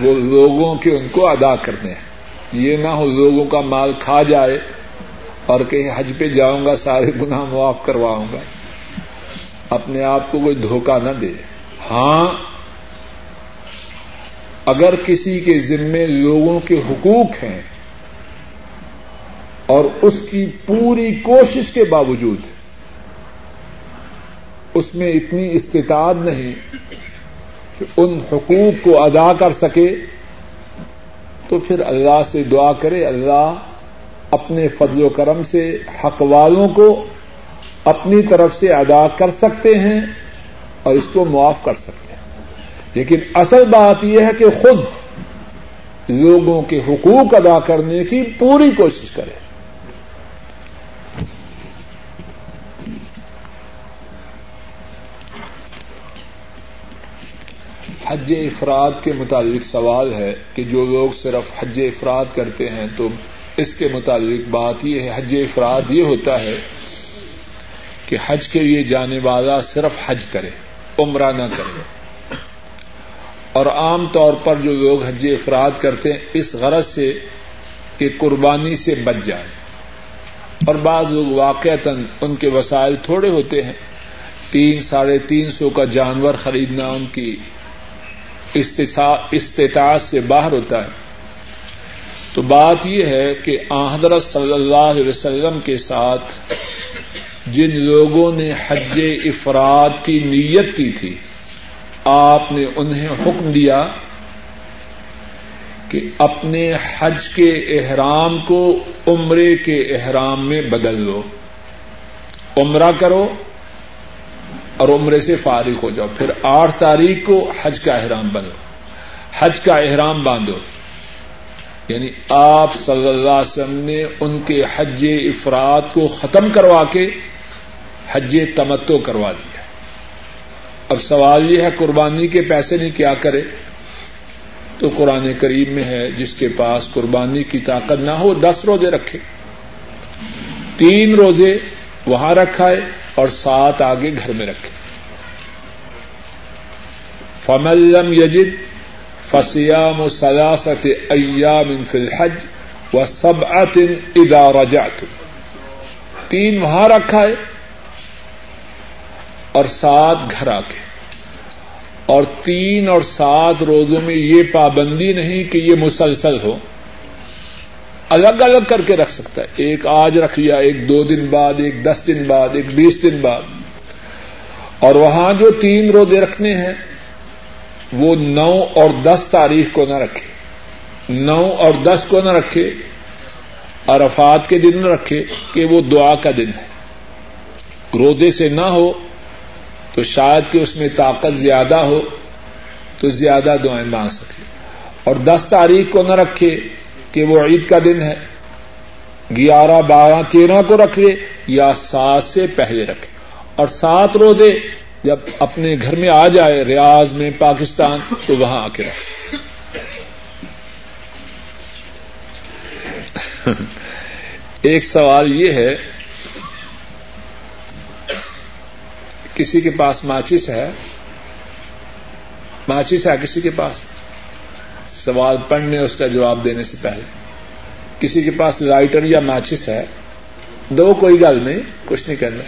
وہ لوگوں کے ان کو ادا کرنے ہیں. یہ نہ ہو لوگوں کا مال کھا جائے اور کہیں حج پہ جاؤں گا سارے گناہ معاف کرواؤں گا. اپنے آپ کو کوئی دھوکہ نہ دے. ہاں, اگر کسی کے ذمے لوگوں کے حقوق ہیں اور اس کی پوری کوشش کے باوجود اس میں اتنی استطاعت نہیں کہ ان حقوق کو ادا کر سکے, تو پھر اللہ سے دعا کرے, اللہ اپنے فضل و کرم سے حق والوں کو اپنی طرف سے ادا کر سکتے ہیں اور اس کو معاف کر سکتے ہیں. لیکن اصل بات یہ ہے کہ خود لوگوں کے حقوق ادا کرنے کی پوری کوشش کریں. حج افراد کے متعلق سوال ہے کہ جو لوگ صرف حج افراد کرتے ہیں, تو اس کے متعلق بات یہ ہے, حج افراد یہ ہوتا ہے کہ حج کے لیے جانے والا صرف حج کرے, عمرہ نہ کرے. اور عام طور پر جو لوگ حج افراد کرتے ہیں اس غرض سے کہ قربانی سے بچ جائیں. اور بعض لوگ واقعتاً ان کے وسائل تھوڑے ہوتے ہیں, 300-350 کا جانور خریدنا ان کی استطاعت سے باہر ہوتا ہے. تو بات یہ ہے کہ حضرت صلی اللہ علیہ وسلم کے ساتھ جن لوگوں نے حج افراد کی نیت کی تھی, آپ نے انہیں حکم دیا کہ اپنے حج کے احرام کو عمرے کے احرام میں بدل لو, عمرہ کرو اور عمرے سے فارغ ہو جاؤ, پھر 8 تاریخ کو حج کا احرام باندھو, حج کا احرام باندھو. یعنی آپ صلی اللہ علیہ وسلم نے ان کے حج افراد کو ختم کروا کے حج تمتع کروا دیا. اب سوال یہ ہے قربانی کے پیسے نے کیا کرے. تو قرآن کریم میں ہے جس کے پاس قربانی کی طاقت نہ ہو 10 روزے رکھے. 3 روزے وہاں رکھا ہے اور 7 آگے گھر میں رکھے. فَمَن لَّمْ يَجِدْ فَصِيَامُ 3 أَيَّامٍ فِي الْحَجِّ وَسَبْعَةٍ إِذَا رَجَعْتُمْ. 3 وہاں رکھا ہے اور 7 گھر آ کے. اور 3 اور 7 روزوں میں یہ پابندی نہیں کہ یہ مسلسل ہو, الگ الگ کر کے رکھ سکتا ہے. ایک آج رکھ لیا, ایک 2 دن بعد, ایک 10 دن بعد, ایک 20 دن بعد. اور وہاں جو 3 روزے رکھنے ہیں وہ 9 اور 10 تاریخ کو نہ رکھے, 9 اور 10 کو نہ رکھے, عرفات کے دن نہ رکھے کہ وہ دعا کا دن ہے. روزے سے نہ ہو تو شاید کہ اس میں طاقت زیادہ ہو تو زیادہ دعائیں مانگ سکے. اور 10 تاریخ کو نہ رکھے کہ وہ عید کا دن ہے, 11، 12، 13 کو رکھ لے یا 7 سے پہلے رکھے. اور 7 روزے جب اپنے گھر میں آ جائے, ریاض میں, پاکستان, تو وہاں آ کے رکھے. ایک سوال یہ ہے کسی کے پاس ماچس ہے، کسی کے پاس، سوال پڑھنے اس کا جواب دینے سے پہلے کسی کے پاس لائٹر یا ماچس ہے، دو کوئی گل نہیں، کچھ نہیں کرنا،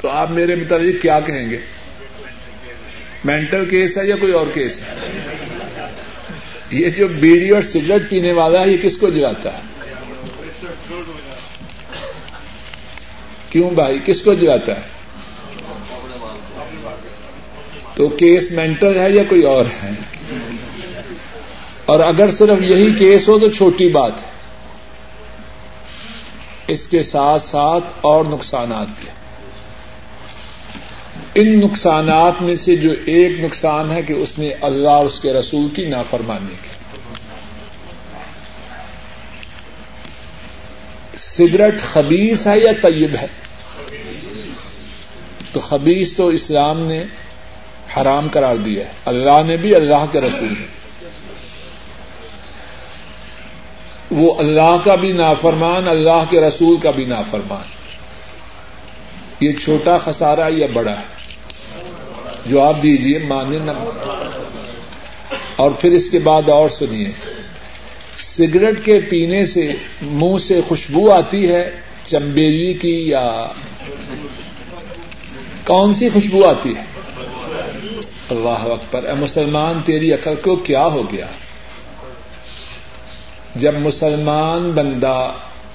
تو آپ میرے مطابق کیا کہیں گے؟ مینٹل کیس ہے یا کوئی اور کیس ہے؟ یہ جو بیڑی اور سگریٹ پینے والا ہے یہ کس کو جلاتا ہے؟ کیوں بھائی، کس کو جلاتا ہے؟ تو کیس مینٹل ہے یا کوئی اور ہے؟ اور اگر صرف یہی کیس ہو تو چھوٹی بات ہے، اس کے ساتھ ساتھ اور نقصانات بھی ہیں۔ ان نقصانات میں سے جو ایک نقصان ہے کہ اس میں اللہ اور اس کے رسول کی نافرمانی کی۔ سگریٹ خبیث ہے یا طیب ہے؟ تو خبیث تو اسلام نے حرام قرار دیا ہے، اللہ نے بھی، اللہ کے رسول نے۔ وہ اللہ کا بھی نافرمان، اللہ کے رسول کا بھی نافرمان۔ یہ چھوٹا خسارہ یا بڑا ہے؟ جواب دیجیے، مانے نہ مانے۔ اور پھر اس کے بعد اور سنیے، سگریٹ کے پینے سے منہ سے خوشبو آتی ہے، چمبیلی کی یا کون سی خوشبو آتی ہے؟ اللہ اکبر، اے مسلمان تیری عقل کو کیا ہو گیا؟ جب مسلمان بندہ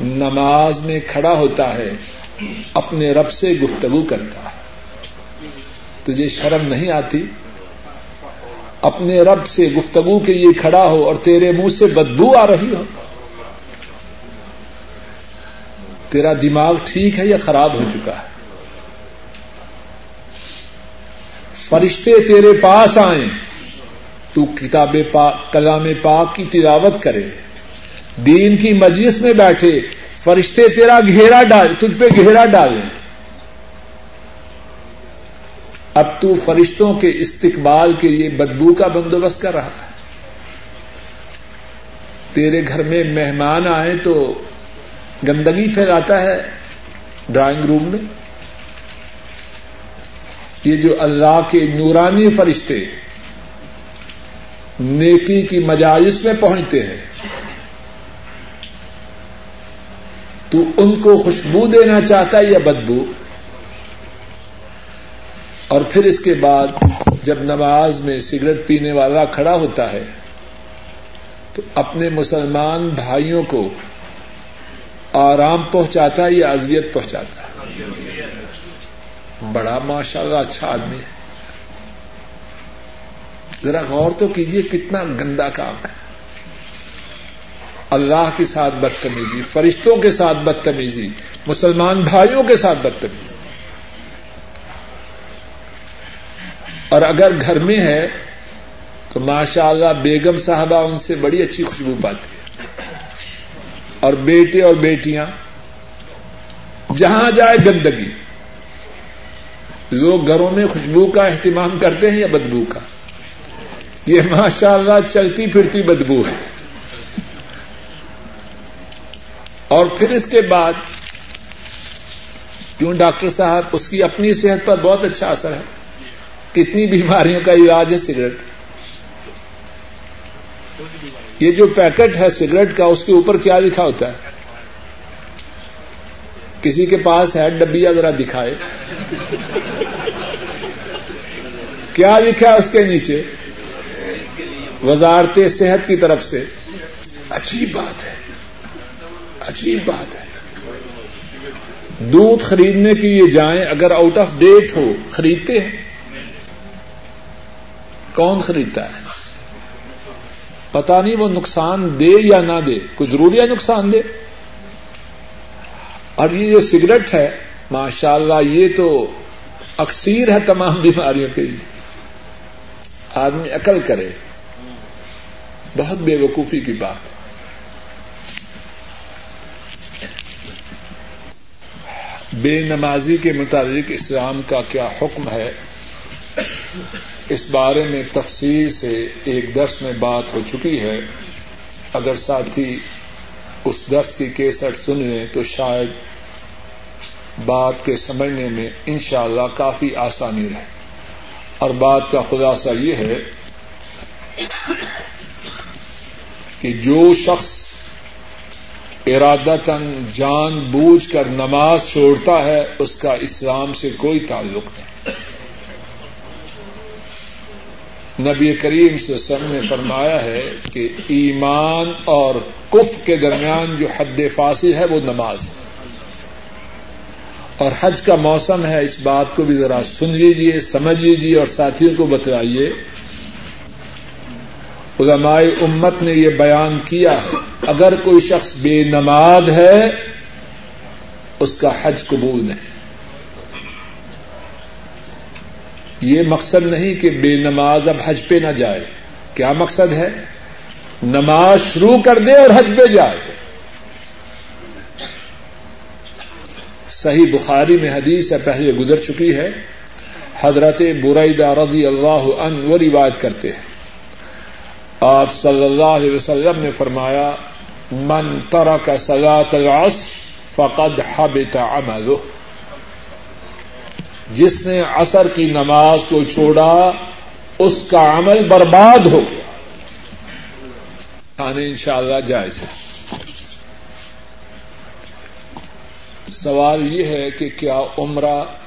نماز میں کھڑا ہوتا ہے، اپنے رب سے گفتگو کرتا ہے، تجھے شرم نہیں آتی؟ اپنے رب سے گفتگو کے لیے کھڑا ہو اور تیرے منہ سے بدبو آ رہی ہو، تیرا دماغ ٹھیک ہے یا خراب ہو چکا ہے؟ فرشتے تیرے پاس آئیں، تو کتاب پاک، کلام پاک کی تلاوت کرے، دین کی مجلس میں بیٹھے، فرشتے تیرا گھیرا ڈال، تجھ پہ گھیرا ڈالیں، اب تو فرشتوں کے استقبال کے لیے بدبو کا بندوبست کر رہا ہے۔ تیرے گھر میں مہمان آئے تو گندگی پھیلاتا ہے ڈرائنگ روم میں۔ یہ جو اللہ کے نورانی فرشتے نیکی کی مجالس میں پہنچتے ہیں، تو ان کو خوشبو دینا چاہتا ہے یا بدبو؟ اور پھر اس کے بعد جب نماز میں سگریٹ پینے والا کھڑا ہوتا ہے، تو اپنے مسلمان بھائیوں کو آرام پہنچاتا ہے یا اذیت پہنچاتا ہے؟ بڑا ماشاءاللہ اچھا آدمی ہے، ذرا غور تو کیجیے، کتنا گندا کام ہے۔ اللہ کے ساتھ بدتمیزی، فرشتوں کے ساتھ بدتمیزی، مسلمان بھائیوں کے ساتھ بدتمیزی۔ اور اگر گھر میں ہے تو ماشاءاللہ بیگم صاحبہ ان سے بڑی اچھی خوشبو پاتی ہے، اور بیٹے اور بیٹیاں، جہاں جائے گندگی۔ لوگ گھروں میں خوشبو کا اہتمام کرتے ہیں یا بدبو کا؟ یہ ماشاءاللہ چلتی پھرتی بدبو ہے۔ اور پھر اس کے بعد کیوں ڈاکٹر صاحب، اس کی اپنی صحت پر بہت اچھا اثر ہے، کتنی بیماریوں کا علاج ہے سگریٹ۔ یہ جو پیکٹ ہے سگریٹ کا، اس کے اوپر کیا لکھا ہوتا ہے؟ کسی کے پاس ہے ڈبیا، ذرا دکھائے، کیا لکھا ہے اس کے نیچے؟ وزارت صحت کی طرف سے۔ عجیب بات ہے، عجیب بات ہے۔ دودھ خریدنے کے لیے جائیں، اگر آؤٹ آف ڈیٹ ہو خریدتے ہیں؟ کون خریدتا ہے؟ پتا نہیں وہ نقصان دے یا نہ دے، کوئی ضروری ہے نقصان دے۔ اور یہ جو سگریٹ ہے ماشاءاللہ، یہ تو اکسیر ہے تمام بیماریوں کے لیے۔ آدمی عقل کرے، بہت بے وقوفی کی بات ہے۔ بے نمازی کے متعلق اسلام کا کیا حکم ہے؟ اس بارے میں تفصیل سے ایک درس میں بات ہو چکی ہے. اگر ساتھی اس درس کی کیسٹ سن لیں تو شاید بات کے سمجھنے میں انشاءاللہ کافی آسانی رہے. اور بات کا خلاصہ یہ ہے کہ جو شخص ارادتاً جان بوجھ کر نماز چھوڑتا ہے اس کا اسلام سے کوئی تعلق نہیں. نبی کریم صلی اللہ علیہ وسلم نے فرمایا ہے کہ ایمان اور کفر کے درمیان جو حد فاصل ہے وہ نماز ہے. اور حج کا موسم ہے, اس بات کو بھی ذرا سن لیجیے, سمجھ لیجیے اور ساتھیوں کو بتلائیے. علماء امت نے یہ بیان کیا ہے اگر کوئی شخص بے نماز ہے اس کا حج قبول نہیں. یہ مقصد نہیں کہ بے نماز اب حج پہ نہ جائے. کیا مقصد ہے؟ نماز شروع کر دے اور حج پہ جائے. صحیح بخاری میں حدیث ہے, پہلے گزر چکی ہے, حضرت بریدہ رضی اللہ عنہ وہ روایت کرتے ہیں آپ صلی اللہ علیہ وسلم نے فرمایا من ترک صلاۃ العصر فقد حبط عملہ, جس نے عصر کی نماز کو چھوڑا اس کا عمل برباد ہو گیا. ان شاء اللہ جائز ہے. سوال یہ ہے کہ کیا عمرہ